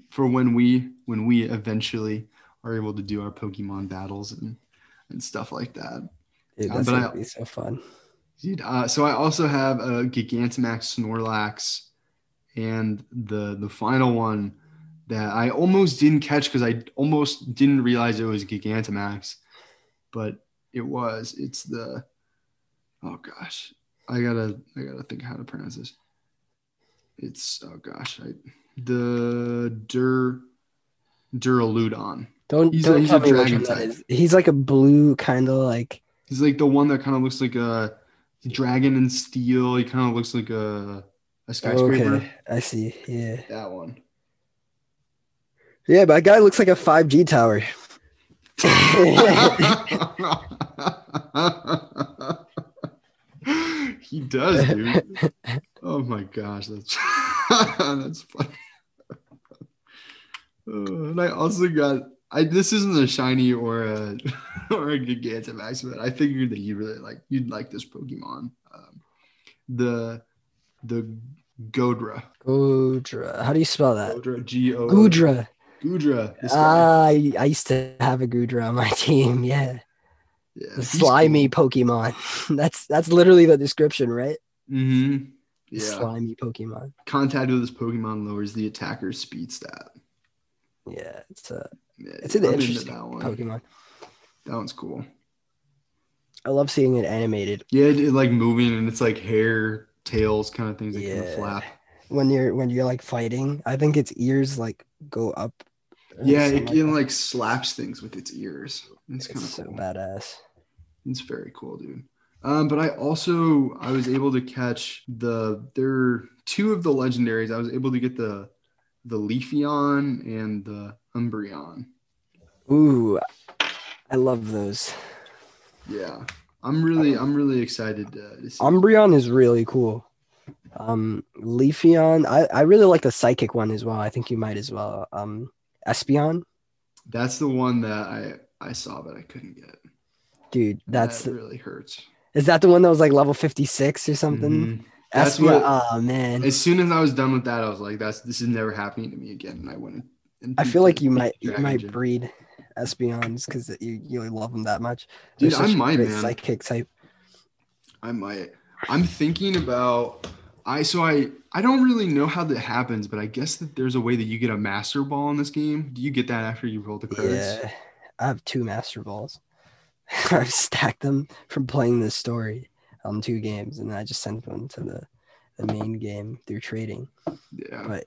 for when we eventually are able to do our Pokemon battles and stuff like that. Dude, that's going to be so fun. Dude, so I also have a Gigantamax Snorlax, and the final one that I almost didn't catch because I almost didn't realize it was Gigantamax, but it was. It's the, oh gosh, I gotta think how to pronounce this. It's Duraludon. He's a dragon type. He's a blue kind of He's the one that kind of looks like a dragon in steel. He kind of looks like a skyscraper. Oh, okay, I see. Yeah, that one. Yeah, but that guy looks like a 5G tower. He does, dude. Oh my gosh, that's that's funny. And I also got this isn't a shiny or a Gigantamax, but I figured that you'd like this Pokemon. The Goodra. Goodra. How do you spell that? Goodra. G-O. Goodra. Goodra. I used to have a Goodra on my team. Yeah, the slimy Pokemon. That's literally the description, right? Mm-hmm. Yeah. Slimy Pokemon. Contact with this Pokemon lowers the attacker's speed stat. Yeah, it's an interesting Pokemon. That one's cool. I love seeing it animated. Yeah, it moving and it's hair, tails, kind of things that kind of flap. When you're fighting, I think its ears go up. Yeah, it can slaps things with its ears. It's kind of so cool. Badass. It's very cool, dude. But I was able to catch two of the legendaries. I was able to get the Leafeon and the Umbreon. Ooh, I love those. Yeah, I'm really excited to see. Umbreon is really cool. Leafeon, I really like the psychic one as well. I think you might as well. Espeon, that's the one that I saw but I couldn't get. Dude, that really hurts. Is that the one that was level 56 or something? Mm-hmm. That's Espeon, oh man. As soon as I was done with that, I was like, this is never happening to me again. And I went. And I feel like you might breed Espeons because you love them that much. Dude, I might, man. Psychic type. I might. I'm thinking about. I don't really know how that happens, but I guess that there's a way that you get a master ball in this game. Do you get that after you roll the credits? Yeah, I have 2 master balls. I've stacked them from playing this story on 2 games, and I just sent one to the main game through trading. Yeah, but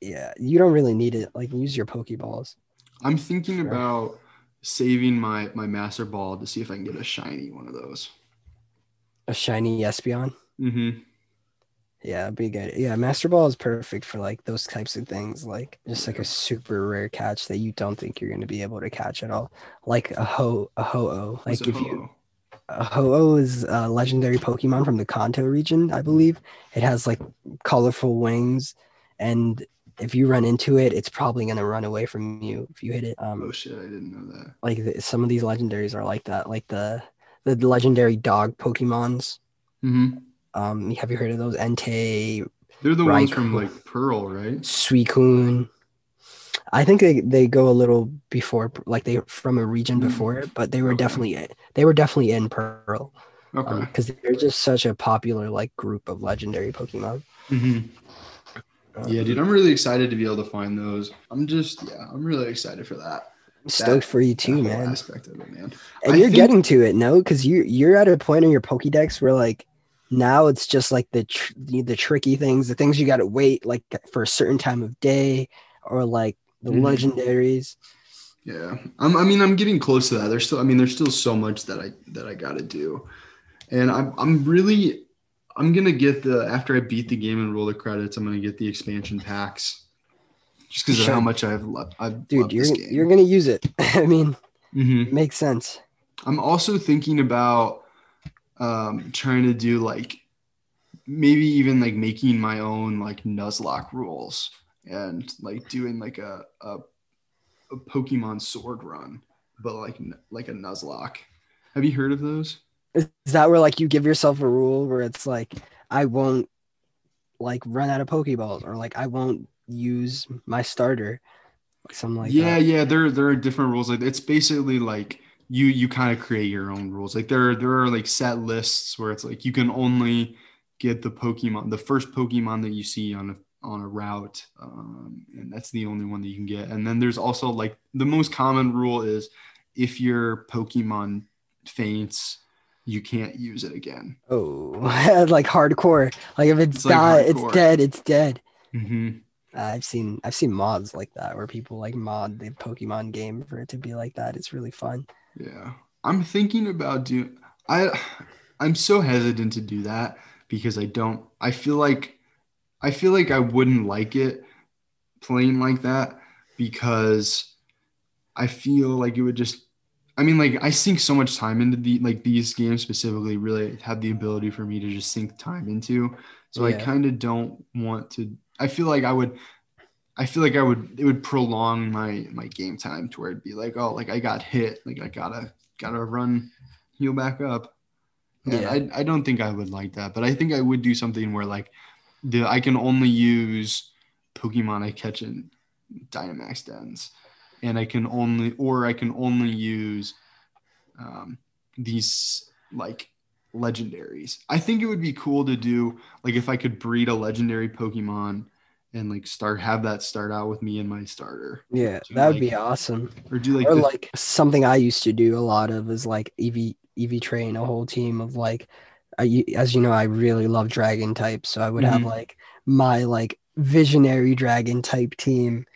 yeah, you don't really need it. Use your Pokeballs. I'm thinking about saving my master ball to see if I can get a shiny one of those. A shiny Espeon? Mm-hmm. Yeah, it'd be good. Yeah, Master Ball is perfect for those types of things, just a super rare catch that you don't think you're going to be able to catch at all, like a Ho-Oh. Like if you Ho-Oh is a legendary Pokemon from the Kanto region, I believe. It has like colorful wings, and if you run into it, it's probably going to run away from you if you hit it. Oh shit, I didn't know that. Like some of these legendaries are like that, like the legendary dog Pokemons. Mm-hmm. Have you heard of those? Entei. They're the ones from like Pearl, right? Suicune. I think they go a little before, like they're from a region before it, but they were definitely in Pearl. Okay. Because they're just such a popular like group of legendary Pokemon. Mm-hmm. Yeah, dude, I'm really excited to be able to find those. I'm really excited for that. I'm stoked for you too, man. Aspect of it, man. And you're getting to it, no? Because you're at a point in your Pokédex where like now it's just like the tricky things, the things you got to wait like for a certain time of day, or like the legendaries. Yeah, I'm getting close to that. There's still so much that I got to do, and I'm going to get after I beat the game and roll the credits, I'm going to get the expansion packs just because of how much I've loved. Dude, you're going to use it. I mean, it makes sense. I'm also thinking about trying to do like maybe even like making my own like Nuzlocke rules and like doing like a Pokemon Sword run, but like a Nuzlocke. Have you heard of those? Is that where like you give yourself a rule where it's like, I won't like run out of Pokeballs, or like I won't use my starter? Something like that. Yeah. There are different rules. Like it's basically like you kind of create your own rules. Like there are like set lists where it's like you can only get the first Pokemon that you see on a route, and that's the only one that you can get. And then there's also like the most common rule is if your Pokemon faints, you can't use it again. Oh, like hardcore. Like if it's not, like it's dead. It's dead. Mm-hmm. I've seen mods like that where people like mod the Pokemon game for it to be like that. It's really fun. Yeah, I'm thinking about I'm so hesitant to do that because I feel like I wouldn't like it playing like that, because I feel like it would just. I mean, like, I sink so much time into these games specifically really have the ability for me to just sink time into. So yeah. I kind of don't want to, it would prolong my game time to where it'd be like, oh, like I got hit. Like I gotta run, heal back up. And yeah. I don't think I would like that, but I think I would do something where like I can only use Pokemon I catch in Dynamax dens. And I can only use these like legendaries. I think it would be cool to do like if I could breed a legendary Pokemon and like have that start out with me and my starter. Yeah, so that would be awesome. Or do like, like something I used to do a lot of is like EV train a whole team of like, as you know, I really love dragon types, so I would have like my like visionary dragon type team.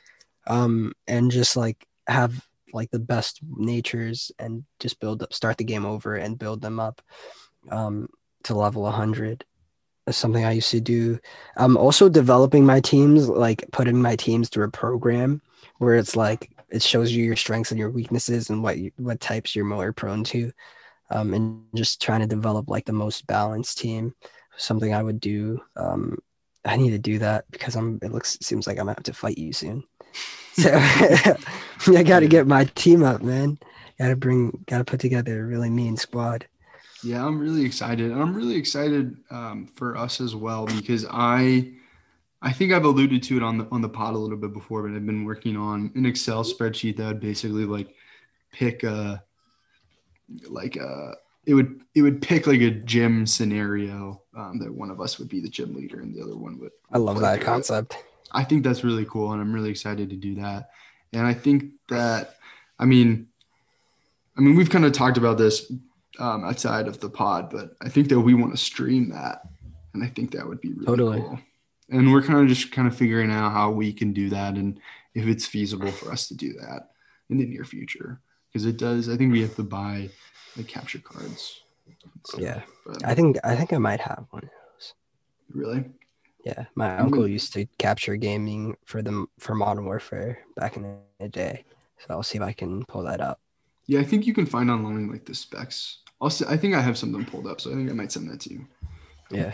And just like have like the best natures and just start the game over and build them up to level 100. That's something I used to do. I'm also developing my teams, like putting my teams through a program where it's like it shows you your strengths and your weaknesses and what types you're more prone to, and just trying to develop like the most balanced team. Something I would do. I need to do that because it seems like I'm gonna have to fight you soon. So I gotta get my team up, man. Gotta put together a really mean squad. Yeah, I'm really excited, and I'm really excited for us as well, because I think I've alluded to it on the pod a little bit before, but I've been working on an Excel spreadsheet that would basically like pick it would pick like a gym scenario that one of us would be the gym leader and the other one would. I love that concept. I think that's really cool, and I'm really excited to do that. And I think that, I mean, we've kind of talked about this outside of the pod, but I think that we want to stream that, and I think that would be really cool. And we're kind of just figuring out how we can do that and if it's feasible for us to do that in the near future, because it does. I think we have to buy the capture cards. So, yeah, but I think I might have one of those. Really? Yeah, my uncle used to capture gaming for Modern Warfare back in the day. So I'll see if I can pull that up. Yeah, I think you can find online like the specs. I think I have something pulled up, so I think I might send that to you. Yeah.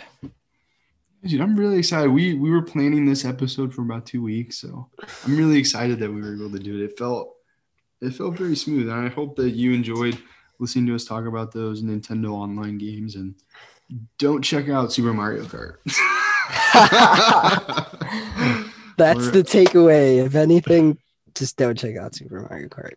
Dude, I'm really excited. We were planning this episode for about 2 weeks, so I'm really excited that we were able to do it. It felt very smooth, and I hope that you enjoyed listening to us talk about those Nintendo online games. And don't check out Super Mario Kart. That's the takeaway. If anything, just don't check out Super Mario Kart.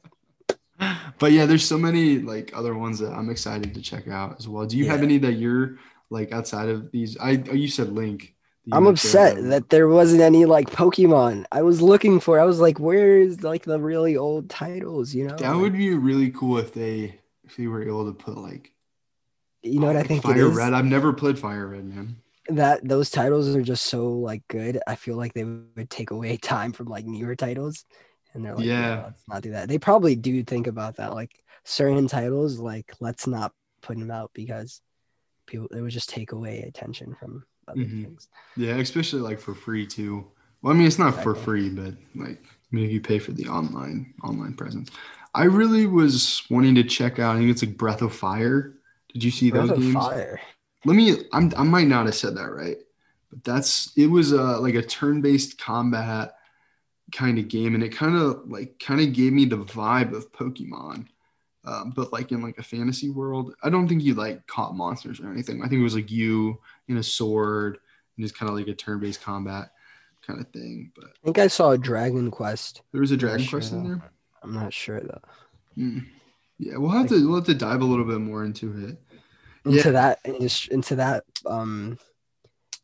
But yeah, there's so many like other ones that I'm excited to check out as well. Do you have any that you're like outside of these? You said Link. I'm upset that there wasn't any like Pokemon. I was looking for. I was like, where's like the really old titles? You know, that would be really cool if they were able to put like. You know what I think? Fire Red. I've never played Fire Red, man. That those titles are just so like good. I feel like they would take away time from like newer titles. And they're like, no, let's not do that. They probably do think about that. Like certain titles, like let's not put them out because it would just take away attention from other things. Yeah, especially like for free too. Well, I mean, it's not for free, but like maybe you pay for the online presence. I really was wanting to check out. I think it's like Breath of Fire. Did you see those games? Fire. I might not have said that right, but it was like a turn-based combat kind of game, and it kind of gave me the vibe of Pokemon, but like in like a fantasy world. I don't think you like caught monsters or anything. I think it was like you and a sword and just kind of like a turn-based combat kind of thing. But I think I saw a Dragon Quest. There was a Dragon Quest in there. I'm not sure though. Yeah, we'll have to dive a little bit more into it. Into that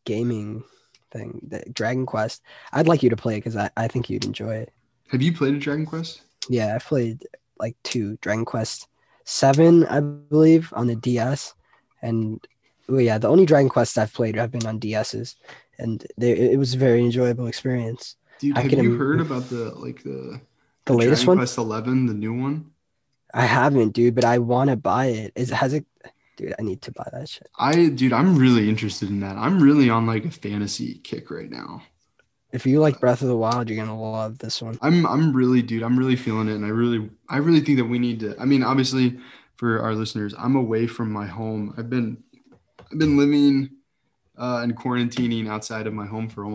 gaming thing, that Dragon Quest. I'd like you to play it because I think you'd enjoy it. Have you played a Dragon Quest? Yeah, I played like two, Dragon Quest 7, I believe, on the DS. And the only Dragon Quests I've played have been on DSs, and it was a very enjoyable experience. Dude, have you heard about the latest one? Dragon Quest 11, the new one? I haven't, dude, but I want to buy it. Dude, I need to buy that shit. I'm really interested in that. I'm really on like a fantasy kick right now. If you like Breath of the Wild, you're gonna love this one. I'm really feeling it, and I really think that we need to. I mean, obviously, for our listeners, I'm away from my home. I've been living and quarantining outside of my home for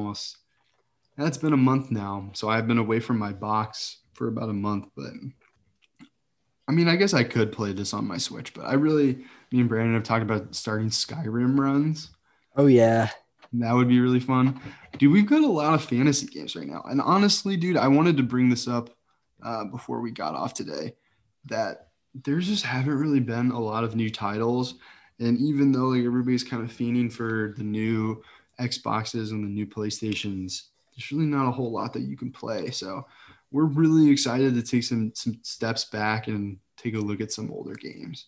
that's been a month now. So I've been away from my box for about a month, but. I mean, I guess I could play this on my Switch, but me and Brandon have talked about starting Skyrim runs. Oh, yeah. That would be really fun. Dude, we've got a lot of fantasy games right now. And honestly, dude, I wanted to bring this up before we got off today, that there just haven't really been a lot of new titles. And even though like everybody's kind of fiending for the new Xboxes and the new PlayStations, there's really not a whole lot that you can play. So we're really excited to take some steps back and take a look at some older games.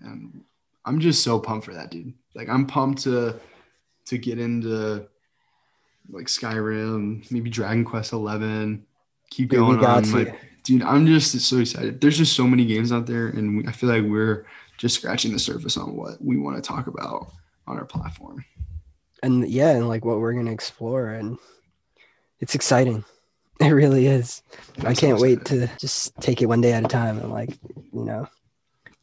And I'm just so pumped for that, dude. Like I'm pumped to get into like Skyrim, maybe Dragon Quest 11, keep going on. Like, dude, I'm just so excited. There's just so many games out there, and I feel like we're just scratching the surface on what we want to talk about on our platform. And yeah, and like what we're going to explore, and it's exciting. It really is. I can't wait to just take it one day at a time and like, you know,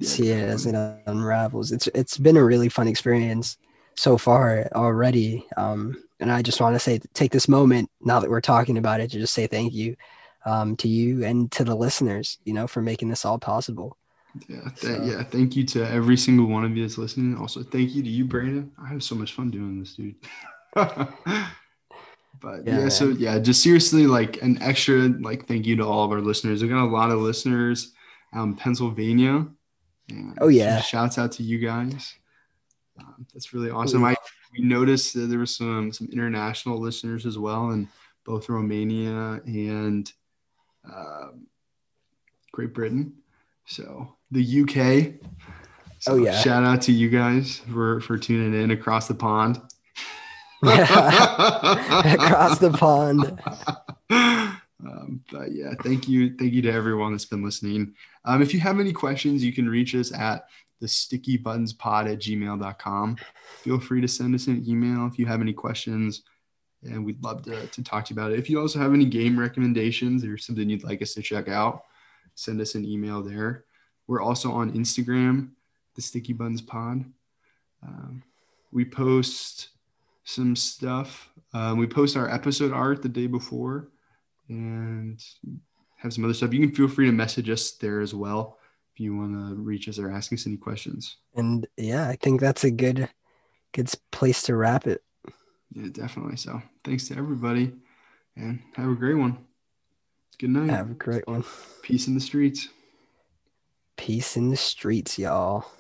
see it as it unravels. It's been a really fun experience so far already. And I just want to say, take this moment now that we're talking about it to just say thank you to you and to the listeners, you know, for making this all possible. Thank you to every single one of you that's listening. Also, thank you to you, Brandon. I have so much fun doing this, dude. But just seriously, like an extra like thank you to all of our listeners. We've got a lot of listeners out in Pennsylvania. Shouts out to you guys. That's really awesome. We noticed that there were some international listeners as well, in both Romania and Great Britain. So the UK. So shout out to you guys for tuning in across the pond. Across the pond. But yeah, thank you to everyone that's been listening. If you have any questions, you can reach us at the stickybuttonspod@gmail.com. Feel free to send us an email if you have any questions, and we'd love to talk to you about it. If you also have any game recommendations or something you'd like us to check out, send us an email there. We're also on Instagram the Sticky Buns Pod. We post some stuff. We post our episode art the day before and have some other stuff. You can feel free to message us there as well if you want to reach us or ask us any questions. And yeah, I think that's a good place to wrap it. Yeah, definitely. So thanks to everybody and have a great one. Good night. Have a great one. Peace in the streets. Peace in the streets, y'all.